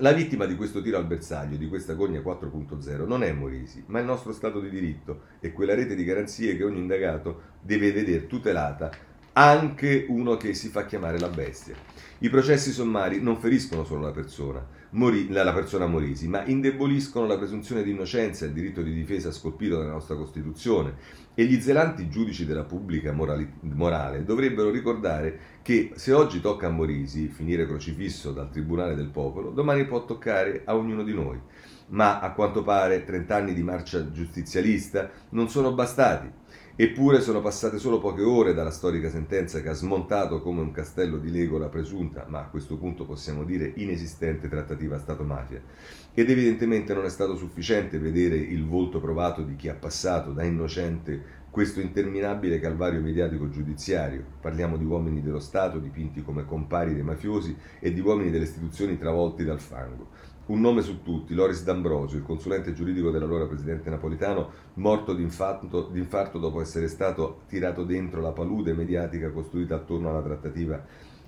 la vittima di questo tiro al bersaglio, di questa gogna quattro punto zero, non è Morisi, ma il nostro Stato di diritto e quella rete di garanzie che ogni indagato deve vedere tutelata, anche uno che si fa chiamare la bestia. I processi sommari non feriscono solo la persona, Mori, la, la persona Morisi, ma indeboliscono la presunzione di innocenza e il diritto di difesa scolpito dalla nostra Costituzione. E gli zelanti giudici della pubblica morali, morale dovrebbero ricordare che se oggi tocca a Morisi finire crocifisso dal Tribunale del Popolo, domani può toccare a ognuno di noi. Ma a quanto pare trent'anni di marcia giustizialista non sono bastati. Eppure sono passate solo poche ore dalla storica sentenza che ha smontato come un castello di Lego la presunta, ma a questo punto possiamo dire inesistente, trattativa Stato-mafia. Ed evidentemente non è stato sufficiente vedere il volto provato di chi ha passato da innocente questo interminabile calvario mediatico giudiziario. Parliamo di uomini dello Stato dipinti come compari dei mafiosi e di uomini delle istituzioni travolti dal fango. Un nome su tutti, Loris D'Ambrosio, il consulente giuridico dell'allora presidente Napolitano, morto d'infarto, d'infarto dopo essere stato tirato dentro la palude mediatica costruita attorno alla trattativa.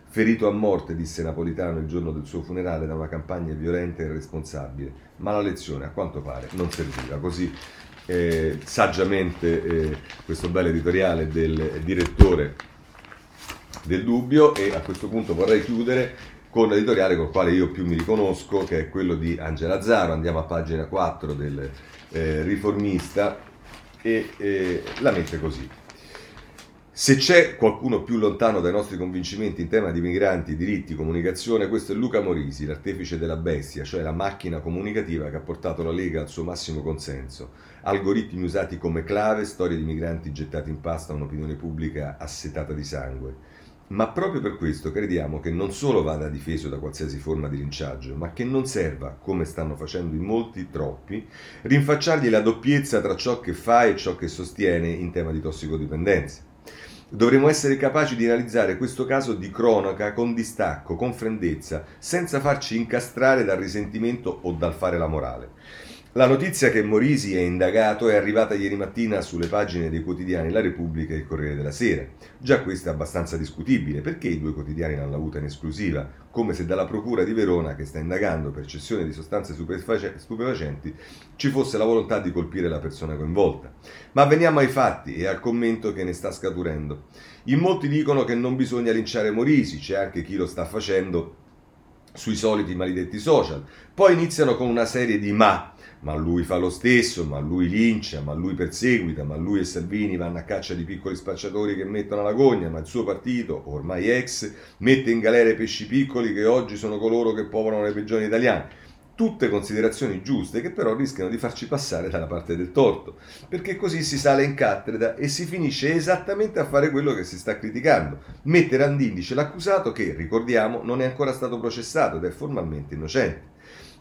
Ferito a morte, disse Napolitano il giorno del suo funerale, da una campagna violenta e irresponsabile. Ma la lezione, a quanto pare, non serviva. Così eh, saggiamente eh, questo bel editoriale del direttore del Dubbio, e a questo punto vorrei chiudere con l'editoriale col quale io più mi riconosco, che è quello di Angela Azzaro. Andiamo a pagina quattro del eh, Riformista e eh, la mette così. Se c'è qualcuno più lontano dai nostri convincimenti in tema di migranti, diritti, comunicazione, questo è Luca Morisi, l'artefice della bestia, cioè la macchina comunicativa che ha portato la Lega al suo massimo consenso. Algoritmi usati come clave, storie di migranti gettati in pasta a un'opinione pubblica assetata di sangue. Ma proprio per questo crediamo che non solo vada difeso da qualsiasi forma di linciaggio, ma che non serva, come stanno facendo in molti, troppi, rinfacciargli la doppiezza tra ciò che fa e ciò che sostiene in tema di tossicodipendenza. Dovremmo essere capaci di analizzare questo caso di cronaca con distacco, con freddezza, senza farci incastrare dal risentimento o dal fare la morale. La notizia che Morisi è indagato è arrivata ieri mattina sulle pagine dei quotidiani La Repubblica e il Corriere della Sera. Già questa è abbastanza discutibile, perché i due quotidiani l'hanno avuta in esclusiva, come se dalla Procura di Verona, che sta indagando per cessione di sostanze stupefacenti, ci fosse la volontà di colpire la persona coinvolta. Ma veniamo ai fatti e al commento che ne sta scaturendo. In molti dicono che non bisogna linciare Morisi, c'è anche chi lo sta facendo sui soliti maledetti social. Poi iniziano con una serie di ma... ma lui fa lo stesso, ma lui lincia, ma lui perseguita, ma lui e Salvini vanno a caccia di piccoli spacciatori che mettono alla gogna, ma il suo partito, ormai ex, mette in galera i pesci piccoli che oggi sono coloro che popolano le regioni italiane. Tutte considerazioni giuste che però rischiano di farci passare dalla parte del torto, perché così si sale in cattedra e si finisce esattamente a fare quello che si sta criticando, mettere all'indice l'accusato che, ricordiamo, non è ancora stato processato ed è formalmente innocente.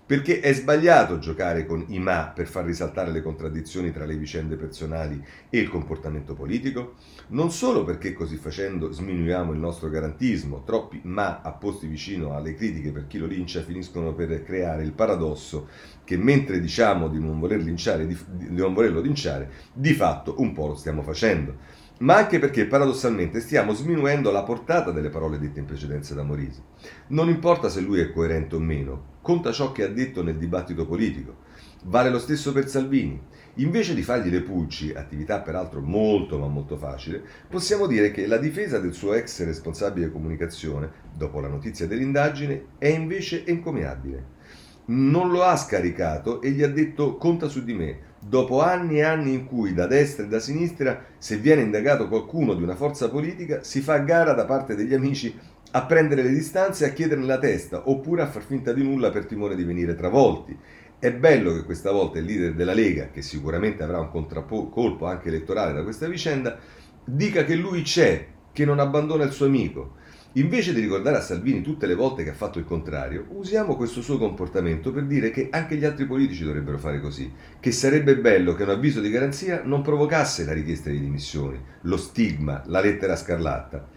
Perché è sbagliato giocare con i ma per far risaltare le contraddizioni tra le vicende personali e il comportamento politico? Non solo perché così facendo sminuiamo il nostro garantismo, troppi ma apposti vicino alle critiche per chi lo lincia finiscono per creare il paradosso che mentre diciamo di non voler linciare, di, di non volerlo linciare, di fatto un po' lo stiamo facendo. Ma anche perché paradossalmente stiamo sminuendo la portata delle parole dette in precedenza da Morisi. Non importa se lui è coerente o meno, conta ciò che ha detto nel dibattito politico. Vale lo stesso per Salvini. Invece di fargli le pulci, attività peraltro molto ma molto facile, possiamo dire che la difesa del suo ex responsabile comunicazione, dopo la notizia dell'indagine, è invece encomiabile. Non lo ha scaricato e gli ha detto «conta su di me», dopo anni e anni in cui da destra e da sinistra, se viene indagato qualcuno di una forza politica, si fa gara da parte degli amici a prendere le distanze e a chiederne la testa, oppure a far finta di nulla per timore di venire travolti. È bello che questa volta il leader della Lega, che sicuramente avrà un contraccolpo anche elettorale da questa vicenda, dica che lui c'è, che non abbandona il suo amico. Invece di ricordare a Salvini tutte le volte che ha fatto il contrario, usiamo questo suo comportamento per dire che anche gli altri politici dovrebbero fare così, che sarebbe bello che un avviso di garanzia non provocasse la richiesta di dimissioni, lo stigma, la lettera scarlatta.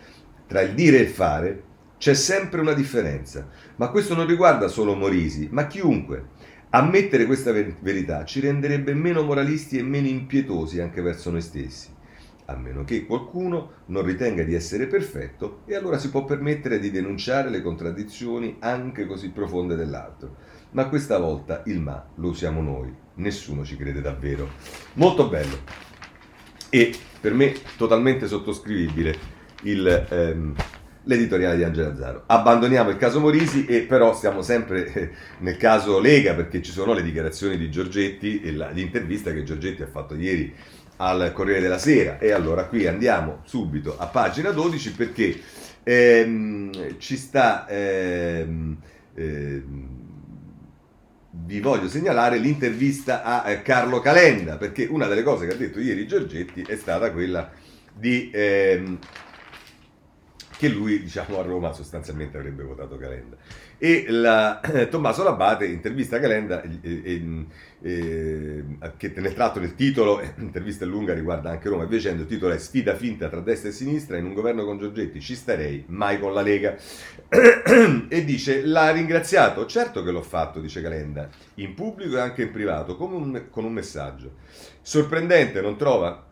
Tra il dire e il fare c'è sempre una differenza, ma questo non riguarda solo Morisi, ma chiunque. Ammettere questa ver- verità ci renderebbe meno moralisti e meno impietosi anche verso noi stessi. A meno che qualcuno non ritenga di essere perfetto, e allora si può permettere di denunciare le contraddizioni anche così profonde dell'altro. Ma questa volta il ma lo usiamo noi, nessuno ci crede davvero. Molto bello e per me totalmente sottoscrivibile il, ehm, l'editoriale di Angela Azzaro. Abbandoniamo il caso Morisi e però stiamo sempre eh, nel caso Lega, perché ci sono le dichiarazioni di Giorgetti e la, l'intervista che Giorgetti ha fatto ieri al Corriere della Sera. E allora qui andiamo subito a pagina dodici, perché ehm, ci sta ehm, ehm, vi voglio segnalare l'intervista a eh, Carlo Calenda, perché una delle cose che ha detto ieri Giorgetti è stata quella di ehm, che lui, diciamo, a Roma sostanzialmente avrebbe votato Calenda. E la, eh, Tommaso Labbate intervista Calenda, eh, eh, eh, che nel tratto del titolo, eh, intervista lunga, riguarda anche Roma e vicende. Il titolo è "Sfida finta tra destra e sinistra, in un governo con Giorgetti ci starei, mai con la Lega". E dice: "L'ha ringraziato, certo che l'ho fatto", dice Calenda, "in pubblico e anche in privato, con un, con un messaggio. Sorprendente, non trova?"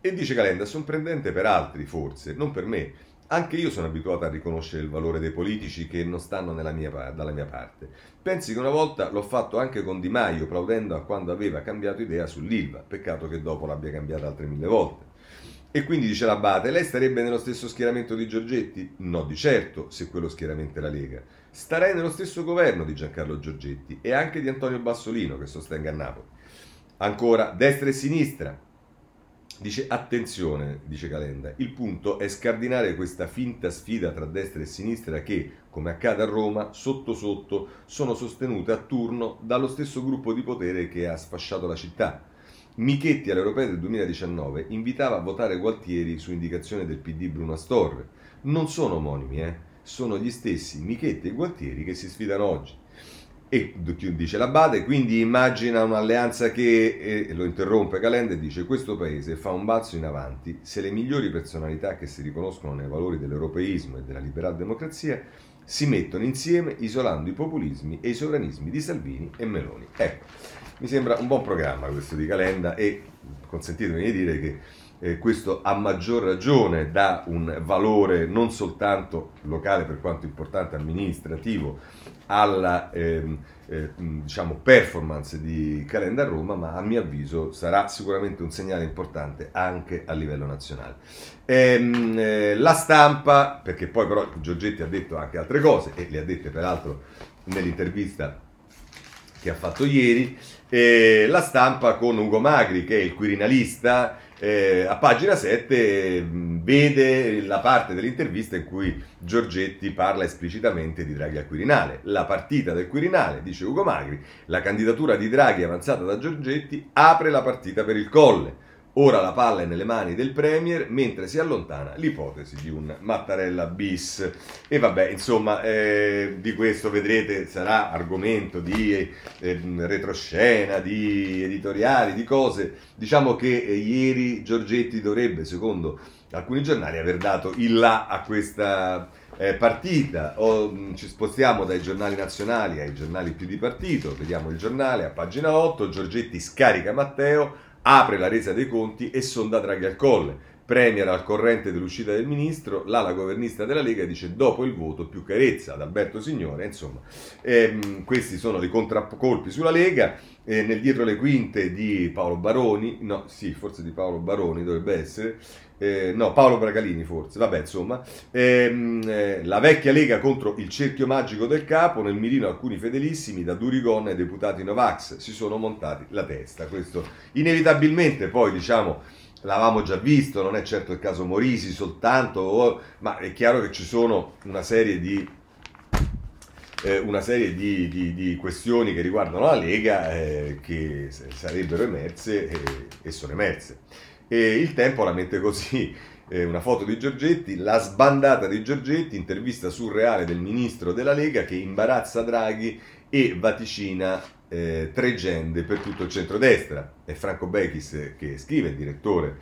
E dice Calenda: "Sorprendente per altri, forse, non per me. Anche io sono abituato a riconoscere il valore dei politici che non stanno nella mia, dalla mia parte. Pensi che una volta l'ho fatto anche con Di Maio, plaudendo a quando aveva cambiato idea sull'Ilva. Peccato che dopo l'abbia cambiata altre mille volte". E quindi dice l'Abate: "Lei starebbe nello stesso schieramento di Giorgetti? No, di certo, se quello schieramento è la Lega. Starei nello stesso governo di Giancarlo Giorgetti e anche di Antonio Bassolino, che sostenga a Napoli". Ancora, destra e sinistra. Dice: "Attenzione", dice Calenda, "il punto è scardinare questa finta sfida tra destra e sinistra che, come accade a Roma, sotto sotto sono sostenute a turno dallo stesso gruppo di potere che ha sfasciato la città. Michetti all'Europea del duemiladiciannove invitava a votare Gualtieri su indicazione del P D Bruno Astorre. Non sono omonimi, eh? Sono gli stessi Michetti e Gualtieri che si sfidano oggi". E dice l'Abate: "Quindi immagina un'alleanza che..." E lo interrompe Calenda e dice: "Questo paese fa un balzo in avanti se le migliori personalità che si riconoscono nei valori dell'europeismo e della liberal democrazia si mettono insieme, isolando i populismi e i sovranismi di Salvini e Meloni". Ecco, mi sembra un buon programma questo di Calenda, e consentitemi di dire che eh, questo a maggior ragione dà un valore non soltanto locale, per quanto importante, amministrativo, alla ehm, eh, diciamo performance di Calenda a Roma, ma a mio avviso sarà sicuramente un segnale importante anche a livello nazionale. Ehm, eh, la Stampa, perché poi però Giorgetti ha detto anche altre cose, e le ha dette peraltro nell'intervista che ha fatto ieri, eh, La Stampa con Ugo Magri, che è il quirinalista, Eh, a pagina sette eh, vede la parte dell'intervista in cui Giorgetti parla esplicitamente di Draghi al Quirinale. "La partita del Quirinale", dice Ugo Magri, "la candidatura di Draghi avanzata da Giorgetti apre la partita per il Colle. Ora la palla è nelle mani del Premier, mentre si allontana l'ipotesi di un Mattarella bis". E vabbè, insomma, eh, di questo vedrete, sarà argomento di eh, retroscena, di editoriali, di cose. Diciamo che eh, ieri Giorgetti dovrebbe, secondo alcuni giornali, aver dato il là a questa eh, partita. O, mh, ci spostiamo dai giornali nazionali ai giornali più di partito. Vediamo Il Giornale, a pagina otto, Giorgetti scarica Matteo, apre la resa dei conti e sonda Draghi al Colle. Premier al corrente dell'uscita del ministro, l'ala governista della Lega dice: "Dopo il voto più carezza", ad Alberto Signore. Insomma, ehm, questi sono dei contraccolpi sulla Lega. Eh, nel dietro le quinte di Paolo Baroni, no, sì, forse di Paolo Baroni dovrebbe essere, eh, no, Paolo Bracalini forse, vabbè, insomma, ehm, eh, la vecchia Lega contro il cerchio magico del capo, nel mirino alcuni fedelissimi, da Durigon ai deputati Novax, si sono montati la testa. Questo inevitabilmente poi, diciamo, l'avevamo già visto, non è certo il caso Morisi soltanto, o, ma è chiaro che ci sono una serie di eh, una serie di, di, di questioni che riguardano la Lega eh, che sarebbero emerse eh, e sono emerse. E il Tempo la mette così, eh, una foto di Giorgetti, la sbandata di Giorgetti, intervista surreale del ministro della Lega che imbarazza Draghi e vaticina eh, tregende per tutto il centrodestra. È Franco Bechis che scrive, il direttore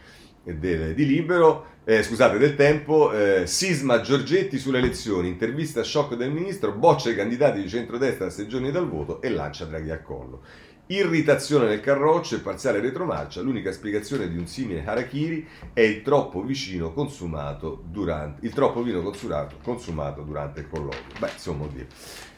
del, di Libero, eh, scusate, del Tempo, eh, sisma Giorgetti sulle elezioni, intervista shock del ministro, boccia i candidati di centrodestra a sei giorni dal voto e lancia Draghi al collo. Irritazione nel Carroccio e parziale retromarcia, l'unica spiegazione di un simile harakiri è il troppo vicino consumato durante il troppo vino consumato, consumato durante il colloquio. Beh, insomma, oddio.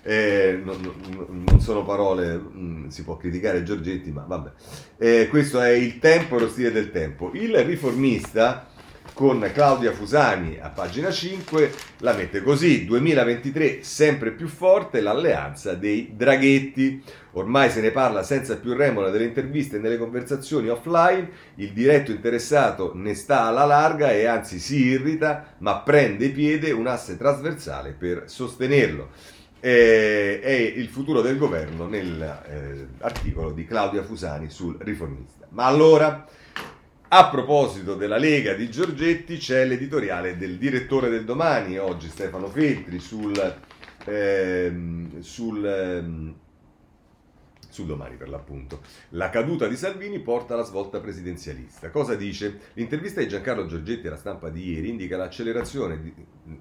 Eh, non, non, non sono parole, mh, si può criticare Giorgetti, ma vabbè. Eh, questo è il Tempo e lo stile del Tempo. Il Riformista, con Claudia Fusani a pagina cinque, la mette così: duemilaventitré sempre più forte l'alleanza dei draghetti, ormai se ne parla senza più remora delle interviste e nelle conversazioni offline, il diretto interessato ne sta alla larga e anzi si irrita, ma prende piede un asse trasversale per sostenerlo. Eh, è il futuro del governo nell'articolo eh, di Claudia Fusani sul Riformista. Ma allora, a proposito della Lega di Giorgetti, c'è l'editoriale del direttore del Domani, oggi Stefano Feltri, sul, ehm, sul, ehm, sul Domani per l'appunto. La caduta di Salvini porta alla svolta presidenzialista. Cosa dice? L'intervista di Giancarlo Giorgetti alla Stampa di ieri indica l'accelerazione,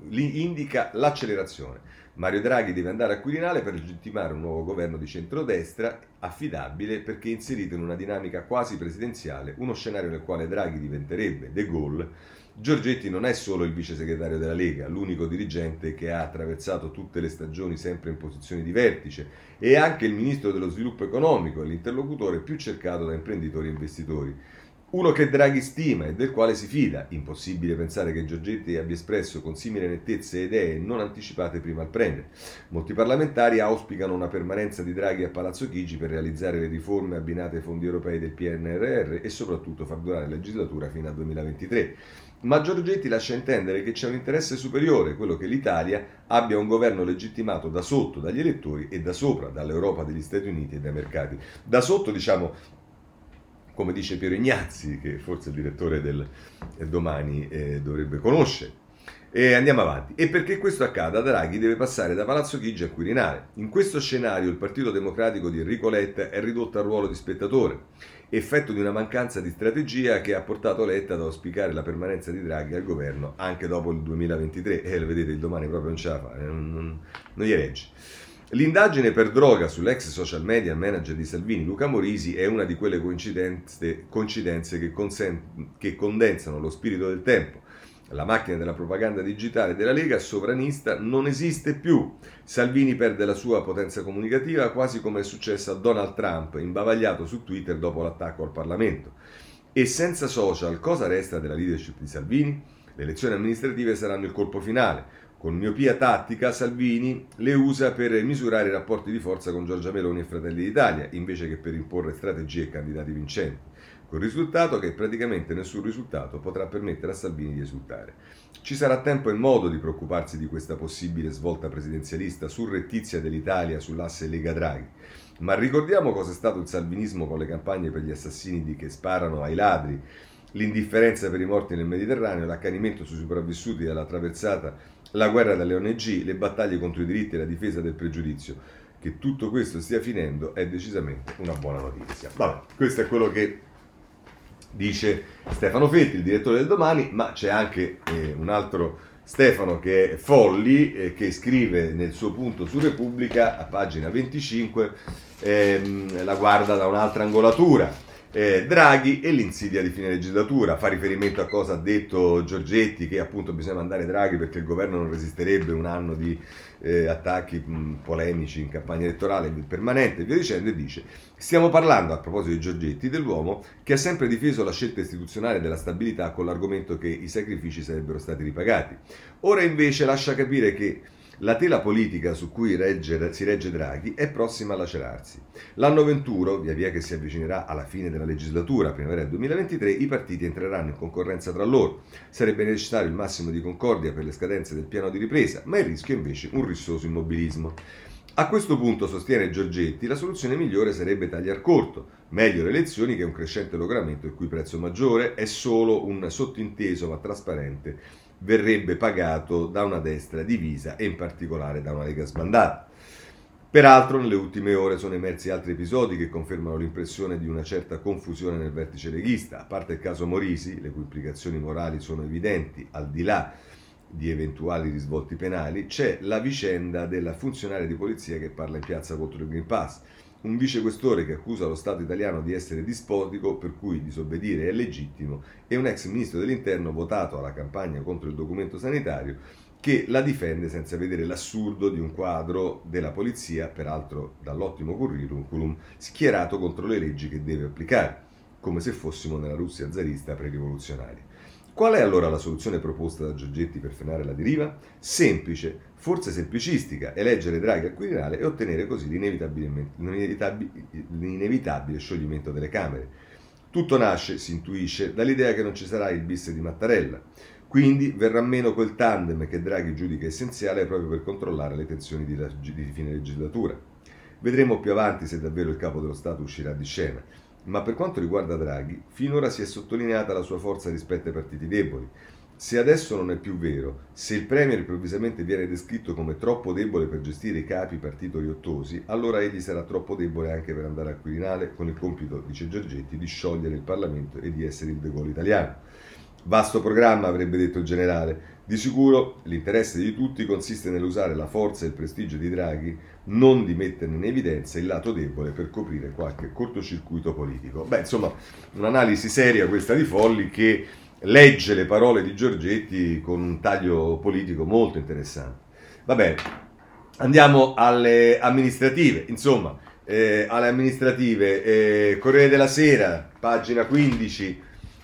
di, indica l'accelerazione. Mario Draghi deve andare a Quirinale per legittimare un nuovo governo di centrodestra affidabile perché inserito in una dinamica quasi presidenziale, uno scenario nel quale Draghi diventerebbe De Gaulle. Giorgetti non è solo il vice segretario della Lega, l'unico dirigente che ha attraversato tutte le stagioni sempre in posizioni di vertice, è anche il ministro dello sviluppo economico e l'interlocutore più cercato da imprenditori e investitori. Uno che Draghi stima e del quale si fida. Impossibile pensare che Giorgetti abbia espresso con simile nettezza idee non anticipate prima al Premier. Molti parlamentari auspicano una permanenza di Draghi a Palazzo Chigi per realizzare le riforme abbinate ai fondi europei del P N R R e soprattutto far durare la legislatura fino al duemilaventitré. Ma Giorgetti lascia intendere che c'è un interesse superiore, quello che l'Italia abbia un governo legittimato da sotto, dagli elettori e da sopra, dall'Europa, dagli Stati Uniti e dai mercati. Da sotto, diciamo, come dice Piero Ignazzi, che forse il direttore del Domani eh, dovrebbe conoscere. E andiamo avanti. E perché questo accada, Draghi deve passare da Palazzo Chigi a Quirinale. In questo scenario il Partito Democratico di Enrico Letta è ridotto al ruolo di spettatore, effetto di una mancanza di strategia che ha portato Letta ad auspicare la permanenza di Draghi al governo anche dopo il duemilaventitré. E eh, lo vedete, il Domani proprio non ce la fa, non, non, non gli regge. L'indagine per droga sull'ex social media manager di Salvini, Luca Morisi, è una di quelle coincidenze, coincidenze che, consen- che condensano lo spirito del tempo. La macchina della propaganda digitale della Lega sovranista non esiste più. Salvini perde la sua potenza comunicativa, quasi come è successo a Donald Trump, imbavagliato su Twitter dopo l'attacco al Parlamento. E senza social, cosa resta della leadership di Salvini? Le elezioni amministrative saranno il colpo finale. Con miopia tattica Salvini le usa per misurare i rapporti di forza con Giorgia Meloni e Fratelli d'Italia, invece che per imporre strategie e candidati vincenti, col risultato che praticamente nessun risultato potrà permettere a Salvini di esultare. Ci sarà tempo e modo di preoccuparsi di questa possibile svolta presidenzialista surrettizia dell'Italia sull'asse Lega Draghi, ma ricordiamo cos'è stato il salvinismo con le campagne per gli assassini di che sparano ai ladri, l'indifferenza per i morti nel Mediterraneo, l'accanimento sui sopravvissuti dalla traversata, la guerra delle O N G, le battaglie contro i diritti e la difesa del pregiudizio. Che tutto questo stia finendo è decisamente una buona notizia. Vabbè, questo è quello che dice Stefano Feltri, il direttore del Domani, ma c'è anche eh, un altro Stefano che è Folli, eh, che scrive nel suo punto su Repubblica, a pagina venticinque, ehm, la guarda da un'altra angolatura. Eh, Draghi e l'insidia di fine legislatura, fa riferimento a cosa ha detto Giorgetti, che appunto bisogna mandare Draghi perché il governo non resisterebbe un anno di eh, attacchi mh, polemici in campagna elettorale permanente e via dicendo, e dice: stiamo parlando, a proposito di Giorgetti, dell'uomo che ha sempre difeso la scelta istituzionale della stabilità con l'argomento che i sacrifici sarebbero stati ripagati. Ora invece lascia capire che La tela politica su cui regge, si regge Draghi è prossima a lacerarsi. L'anno venturo, via via che si avvicinerà alla fine della legislatura, primavera del duemilaventitré, i partiti entreranno in concorrenza tra loro. Sarebbe necessario il massimo di concordia per le scadenze del piano di ripresa, ma il rischio è invece un rissoso immobilismo. A questo punto, sostiene Giorgetti, la soluzione migliore sarebbe tagliar corto, meglio le elezioni che un crescente logoramento il cui prezzo maggiore è solo un sottinteso ma trasparente, verrebbe pagato da una destra divisa e in particolare da una Lega sbandata. Peraltro nelle ultime ore sono emersi altri episodi che confermano l'impressione di una certa confusione nel vertice leghista, a parte il caso Morisi, le cui implicazioni morali sono evidenti, al di là di eventuali risvolti penali, c'è la vicenda della funzionaria di polizia che parla in piazza contro il Green Pass, un vicequestore che accusa lo Stato italiano di essere dispotico, per cui disobbedire è legittimo, e un ex ministro dell'interno votato alla campagna contro il documento sanitario che la difende senza vedere l'assurdo di un quadro della polizia, peraltro dall'ottimo curriculum, schierato contro le leggi che deve applicare, come se fossimo nella Russia zarista pre-rivoluzionaria. Qual è allora la soluzione proposta da Giorgetti per frenare la deriva? Semplice, forse semplicistica, eleggere Draghi al Quirinale e ottenere così l'inevitabile, l'inevitabile scioglimento delle Camere. Tutto nasce, si intuisce, dall'idea che non ci sarà il bis di Mattarella. Quindi verrà meno quel tandem che Draghi giudica essenziale proprio per controllare le tensioni di, la, di fine legislatura. Vedremo più avanti se davvero il capo dello Stato uscirà di scena. Ma per quanto riguarda Draghi, finora si è sottolineata la sua forza rispetto ai partiti deboli. Se adesso non è più vero, se il Premier improvvisamente viene descritto come troppo debole per gestire i capi partito riottosi, allora egli sarà troppo debole anche per andare al Quirinale con il compito, dice Giorgetti, di sciogliere il Parlamento e di essere il De Gaulle italiano. Vasto programma, avrebbe detto il generale. Di sicuro l'interesse di tutti consiste nell'usare la forza e il prestigio di Draghi, non di metterne in evidenza il lato debole per coprire qualche cortocircuito politico. Beh, insomma, un'analisi seria questa di Folli, che legge le parole di Giorgetti con un taglio politico molto interessante. Va bene, andiamo alle amministrative. Insomma, eh, alle amministrative, eh, Corriere della Sera, pagina quindici.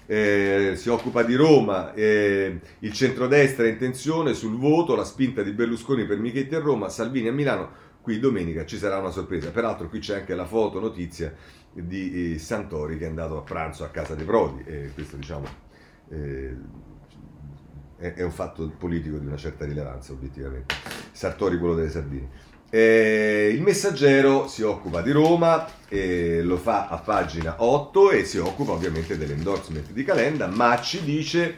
Eh, si occupa di Roma, eh, il centrodestra è in tensione sul voto, la spinta di Berlusconi per Michetti a Roma, Salvini a Milano, qui domenica ci sarà una sorpresa. Peraltro qui c'è anche la foto notizia di eh, Santori che è andato a pranzo a casa dei Prodi, eh, questo diciamo eh, è, è un fatto politico di una certa rilevanza obiettivamente, Sartori quello delle sardine. Eh, il Messaggero si occupa di Roma, eh, lo fa a pagina otto e si occupa ovviamente dell'endorsement di Calenda, ma ci dice: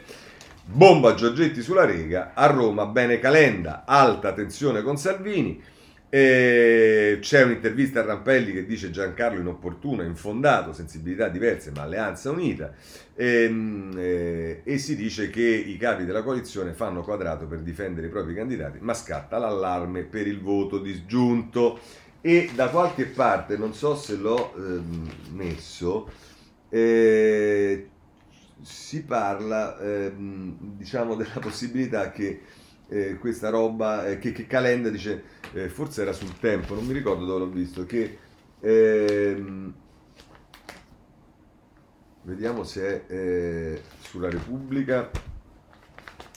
bomba Giorgetti sulla Lega, a Roma bene Calenda, alta tensione con Salvini. Eh, c'è un'intervista a Rampelli che dice Giancarlo inopportuno, infondato, sensibilità diverse ma alleanza unita, eh, eh, e si dice che i capi della coalizione fanno quadrato per difendere i propri candidati, ma scatta l'allarme per il voto disgiunto. E da qualche parte, non so se l'ho eh, messo, eh, si parla eh, diciamo della possibilità che Eh, questa roba eh, che, che Calenda dice, eh, forse era sul Tempo, non mi ricordo dove l'ho visto, che ehm, vediamo se è eh, sulla Repubblica,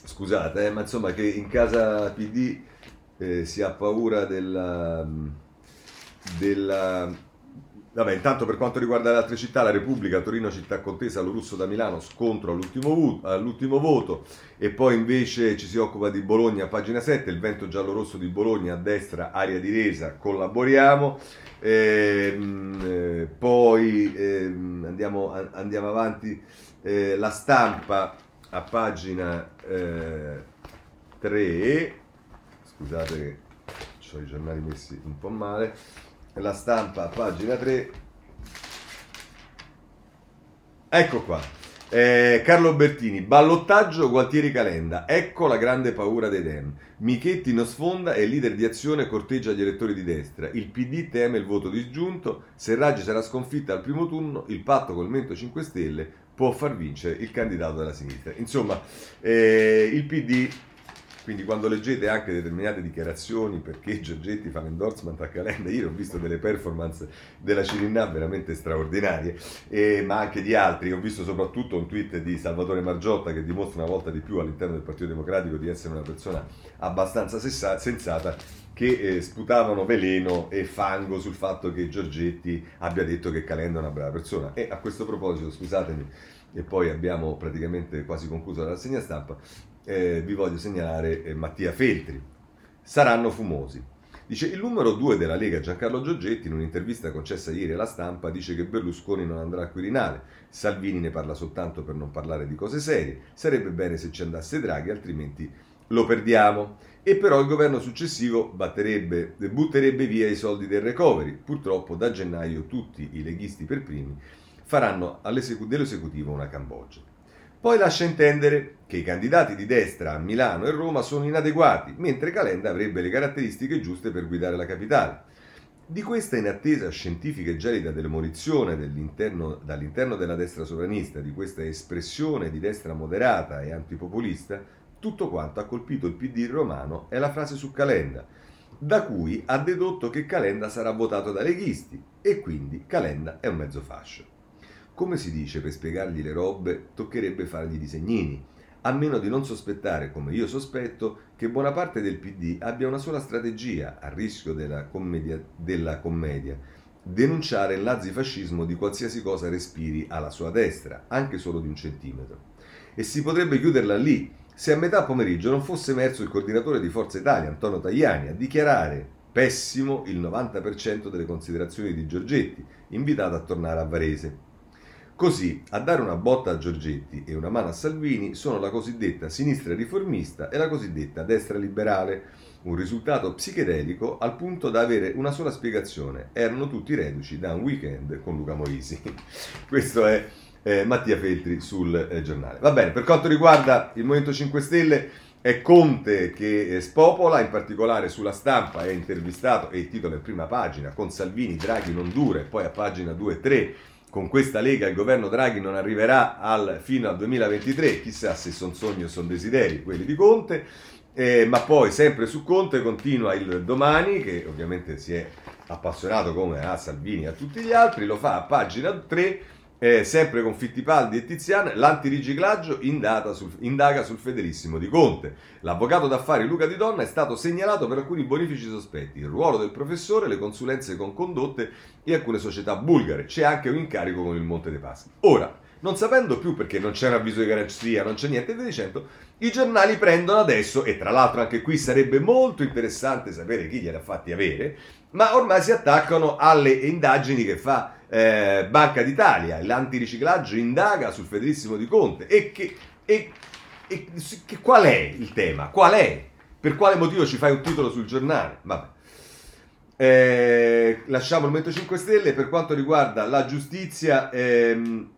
scusate eh, ma insomma che in casa P D eh, si ha paura della della vabbè. Intanto per quanto riguarda le altre città, la Repubblica, Torino città contesa, lo Russo da Milano, scontro all'ultimo, vu- all'ultimo voto, e poi invece ci si occupa di Bologna, pagina sette, il vento giallo-rosso di Bologna, a destra, aria di resa, collaboriamo, ehm, eh, poi ehm, andiamo, a- andiamo avanti, eh, la Stampa a pagina eh, tre, scusate che ho i giornali messi un po' male, la Stampa, pagina tre, ecco qua, eh, Carlo Bertini, ballottaggio Gualtieri Calenda, ecco la grande paura dei Dem, Michetti non sfonda e il leader di Azione corteggia gli elettori di destra, il P D teme il voto disgiunto, se Raggi sarà sconfitta al primo turno, il patto col Movimento cinque Stelle può far vincere il candidato della sinistra. Insomma, eh, il P D Quindi quando leggete anche determinate dichiarazioni, perché Giorgetti fa l'endorsement a Calenda, io ho visto delle performance della Cirinnà veramente straordinarie, e, ma anche di altri. Ho visto soprattutto un tweet di Salvatore Margiotta che dimostra una volta di più all'interno del Partito Democratico di essere una persona abbastanza sessa- sensata, che eh, sputavano veleno e fango sul fatto che Giorgetti abbia detto che Calenda è una brava persona. E a questo proposito, scusatemi, e poi abbiamo praticamente quasi concluso la rassegna stampa, Eh, vi voglio segnalare eh, Mattia Feltri. Saranno fumosi. Dice, il numero due della Lega, Giancarlo Giorgetti, in un'intervista concessa ieri alla stampa, dice che Berlusconi non andrà al Quirinale. Salvini ne parla soltanto per non parlare di cose serie. Sarebbe bene se ci andasse Draghi, altrimenti lo perdiamo. E però il governo successivo batterebbe, butterebbe via i soldi del recovery. Purtroppo da gennaio tutti i leghisti per primi faranno dell'esecutivo una Cambogia. Poi lascia intendere che i candidati di destra a Milano e Roma sono inadeguati, mentre Calenda avrebbe le caratteristiche giuste per guidare la capitale. Di questa inattesa scientifica e gelida demolizione dell'interno, dall'interno della destra sovranista, di questa espressione di destra moderata e antipopulista, tutto quanto ha colpito il P D romano è la frase su Calenda, da cui ha dedotto che Calenda sarà votato da leghisti e quindi Calenda è un mezzo fascio. Come si dice, per spiegargli le robe toccherebbe fargli disegnini, a meno di non sospettare, come io sospetto, che buona parte del P D abbia una sola strategia, a rischio della commedia, della commedia, denunciare il nazifascismo di qualsiasi cosa respiri alla sua destra, anche solo di un centimetro. E si potrebbe chiuderla lì, se a metà pomeriggio non fosse emerso il coordinatore di Forza Italia, Antonio Tajani, a dichiarare pessimo il novanta per cento delle considerazioni di Giorgetti, invitato a tornare a Varese. Così, a dare una botta a Giorgetti e una mano a Salvini sono la cosiddetta sinistra riformista e la cosiddetta destra liberale, un risultato psichedelico al punto da avere una sola spiegazione: erano tutti reduci da un weekend con Luca Morisi. Questo è eh, Mattia Feltri sul eh, giornale. Va bene, per quanto riguarda il Movimento cinque Stelle, è Conte che eh, spopola, in particolare sulla stampa è intervistato, e il titolo è prima pagina, con Salvini, Draghi non dura, e poi a pagina due e tre, con questa Lega il governo Draghi non arriverà al, fino al duemilaventitré, chissà se son sogni o son desideri quelli di Conte, eh, ma poi sempre su Conte continua il Domani, che ovviamente si è appassionato come a Salvini e a tutti gli altri, lo fa a pagina tre, eh, sempre con Fittipaldi e Tiziana, l'antiriciclaggio indaga sul, indaga sul fedelissimo di Conte. L'avvocato d'affari Luca Di Donna è stato segnalato per alcuni bonifici sospetti, il ruolo del professore, le consulenze con condotte e alcune società bulgare. C'è anche un incarico con il Monte dei Paschi. Ora, non sapendo più, perché non c'è un avviso di garanzia, non c'è niente di dicendo, i giornali prendono adesso, e tra l'altro anche qui sarebbe molto interessante sapere chi gliel'ha fatti avere, ma ormai si attaccano alle indagini che fa Eh, Banca d'Italia, l'antiriciclaggio indaga sul fedelissimo di Conte. E, che, e, e che, qual è il tema? Qual è? Per quale motivo ci fai un titolo sul giornale? Vabbè. Eh, lasciamo il Movimento cinque Stelle. Per quanto riguarda la giustizia, ehm,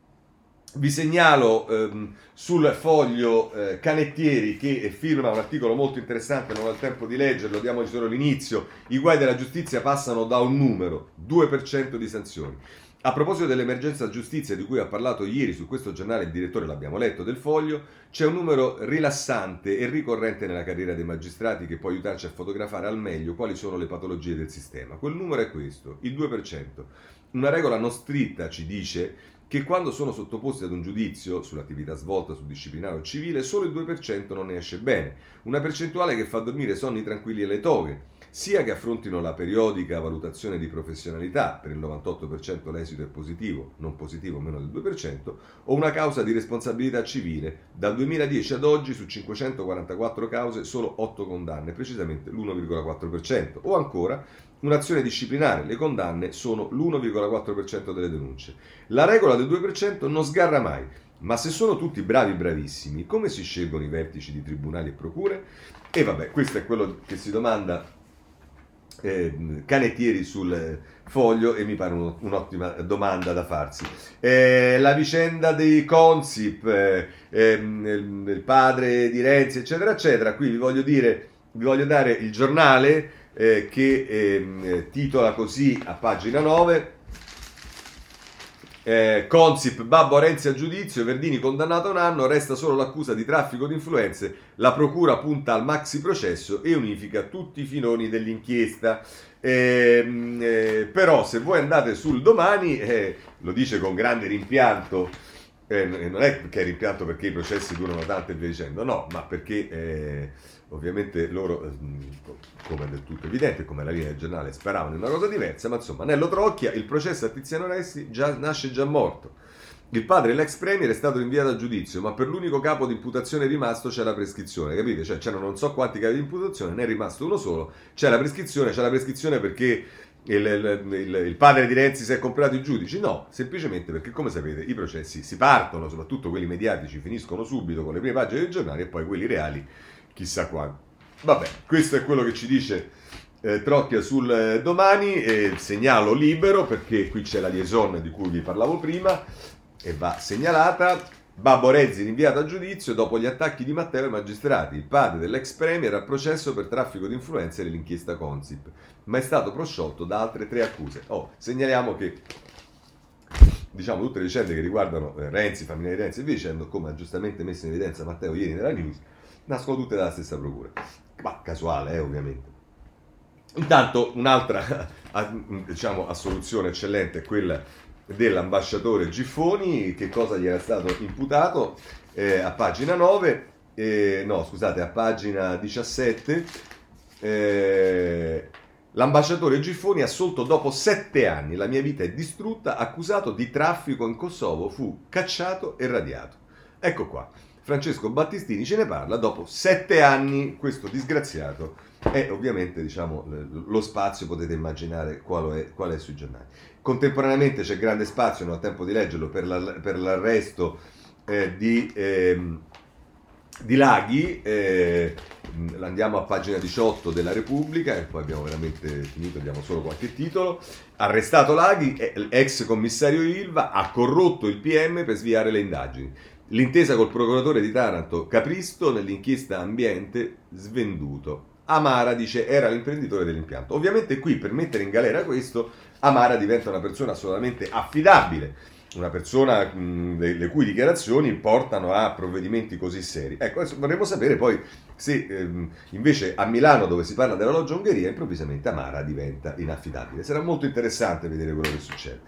vi segnalo ehm, sul Foglio eh, Canettieri, che firma un articolo molto interessante, non ho il tempo di leggerlo, diamoci solo l'inizio. I guai della giustizia passano da un numero, due per cento di sanzioni. A proposito dell'emergenza giustizia di cui ha parlato ieri su questo giornale il direttore, l'abbiamo letto, del Foglio, c'è un numero rilassante e ricorrente nella carriera dei magistrati che può aiutarci a fotografare al meglio quali sono le patologie del sistema. Quel numero è questo, il due per cento. Una regola non scritta ci dice che quando sono sottoposti ad un giudizio sull'attività svolta, sul disciplinare o civile, solo il due per cento non ne esce bene, una percentuale che fa dormire sonni tranquilli alle toghe, sia che affrontino la periodica valutazione di professionalità, per il novantotto per cento l'esito è positivo, non positivo meno del due per cento, o una causa di responsabilità civile, dal duemiladieci ad oggi su cinquecentoquarantaquattro cause solo otto condanne, precisamente l'uno virgola quattro per cento, o ancora un'azione disciplinare, le condanne sono l'uno virgola quattro per cento delle denunce. La regola del due per cento non sgarra mai, ma se sono tutti bravi bravissimi, come si scelgono i vertici di tribunali e procure? E vabbè, questo è quello che si domanda eh, Canettieri sul Foglio, e mi pare un, un'ottima domanda da farsi. Eh, la vicenda dei Consip, eh, ehm, il padre di Renzi, eccetera, eccetera. Qui vi voglio dire, vi voglio dare il giornale, Eh, che ehm, titola così a pagina nove, Eh, Consip, Babbo Renzi a giudizio, Verdini condannato a un anno, resta solo l'accusa di traffico di influenze, la procura punta al maxi processo e unifica tutti i filoni dell'inchiesta. Eh, eh, però se voi andate sul Domani, eh, lo dice con grande rimpianto, eh, non è che è rimpianto perché i processi durano tanto e via dicendo, no, ma perché eh, ovviamente loro, come è del tutto evidente, come la linea del giornale, sparavano in una cosa diversa, ma insomma, Nello Trocchia, il processo a Tiziano Resti già, nasce già morto. Il padre, l'ex premier, è stato rinviato a giudizio, ma per l'unico capo di imputazione rimasto c'è la prescrizione, capite? Cioè c'erano non so quanti capi di imputazione, ne è rimasto uno solo, c'è la prescrizione, c'è la prescrizione perché il, il, il, il padre di Renzi si è comprato i giudici? No, semplicemente perché, come sapete, i processi si partono, soprattutto quelli mediatici, finiscono subito con le prime pagine dei giornali e poi quelli reali chissà quando. Vabbè, questo è quello che ci dice eh, Trocchia sul eh, Domani. Eh, segnalo Libero, perché qui c'è la liaison di cui vi parlavo prima e va segnalata. Babbo Renzi rinviato a giudizio dopo gli attacchi di Matteo ai magistrati. Il padre dell'ex premier a processo per traffico di influenze nell'inchiesta Consip, ma è stato prosciolto da altre tre accuse. Oh, segnaliamo che, diciamo, tutte le vicende che riguardano eh, Renzi, famiglia di Renzi e via dicendo, come ha giustamente messo in evidenza Matteo ieri nella news, nascono tutte dalla stessa procura, ma casuale, eh, ovviamente. Intanto un'altra diciamo assoluzione eccellente è quella dell'ambasciatore Giffoni. Che cosa gli era stato imputato? Eh, a pagina nove, eh, no scusate, a pagina diciassette, eh, l'ambasciatore Giffoni assolto dopo sette anni, la mia vita è distrutta, accusato di traffico in Kosovo, fu cacciato e radiato. Ecco qua, Francesco Battistini ce ne parla dopo sette anni. Questo disgraziato è ovviamente, diciamo, lo spazio, potete immaginare qual è, qual è sui giornali. Contemporaneamente c'è grande spazio, non ho tempo di leggerlo, per, la, per l'arresto eh, di, eh, di Laghi. Eh, andiamo a pagina diciotto della Repubblica e poi abbiamo veramente finito, abbiamo solo qualche titolo. Arrestato Laghi, ex commissario Ilva, ha corrotto il P M per sviare le indagini. L'intesa col procuratore di Taranto, Capristo, nell'inchiesta ambiente, svenduto. Amara, dice, era l'imprenditore dell'impianto. Ovviamente qui, per mettere in galera questo, Amara diventa una persona assolutamente affidabile, una persona mh, le, le cui dichiarazioni portano a provvedimenti così seri. Ecco, vorremmo sapere poi se ehm, invece a Milano, dove si parla della loggia Ungheria, improvvisamente Amara diventa inaffidabile. Sarà molto interessante vedere quello che succede.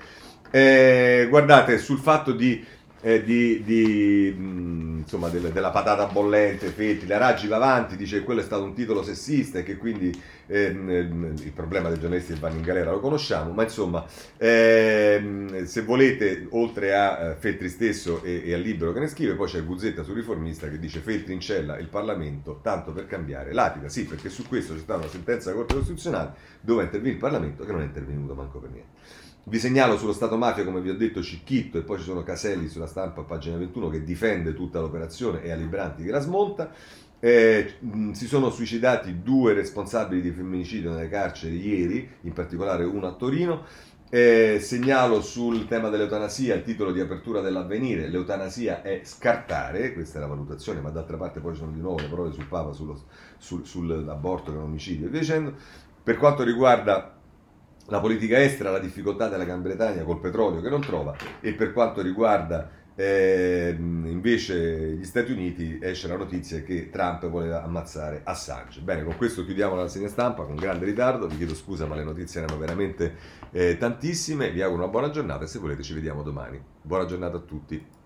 Eh, guardate, sul fatto di... Eh, di, di mh, insomma del, della patata bollente, Feltri, la Raggi va avanti, dice che quello è stato un titolo sessista e che quindi ehm, il problema dei giornalisti che vanno in galera lo conosciamo, ma insomma ehm, se volete, oltre a Feltri stesso e, e al Libero che ne scrive, poi c'è Guzzetta sul Riformista che dice: Feltri in cella, il Parlamento tanto per cambiare l'attica. Sì, perché su questo c'è stata una sentenza della Corte Costituzionale dove interviene il Parlamento, che non è intervenuto manco per niente. Vi segnalo sullo Stato mafia, come vi ho detto, Cicchitto, e poi ci sono Caselli sulla Stampa, pagina ventuno, che difende tutta l'operazione, e Alibrandi che la smonta. Eh, mh, si sono suicidati due responsabili di femminicidio nelle carceri ieri, in particolare uno a Torino. Eh, segnalo sul tema dell'eutanasia il titolo di apertura dell'Avvenire: l'eutanasia è scartare, questa è la valutazione, ma d'altra parte poi ci sono di nuovo le parole sul Papa, sullo, sul, sull'aborto che è un omicidio e via dicendo. Per quanto riguarda la politica estera, la difficoltà della Gran Bretagna col petrolio che non trova, e per quanto riguarda eh, invece gli Stati Uniti esce la notizia che Trump voleva ammazzare Assange. Bene, con questo chiudiamo la rassegna stampa con grande ritardo, vi chiedo scusa ma le notizie erano veramente eh, tantissime, vi auguro una buona giornata e se volete ci vediamo domani. Buona giornata a tutti.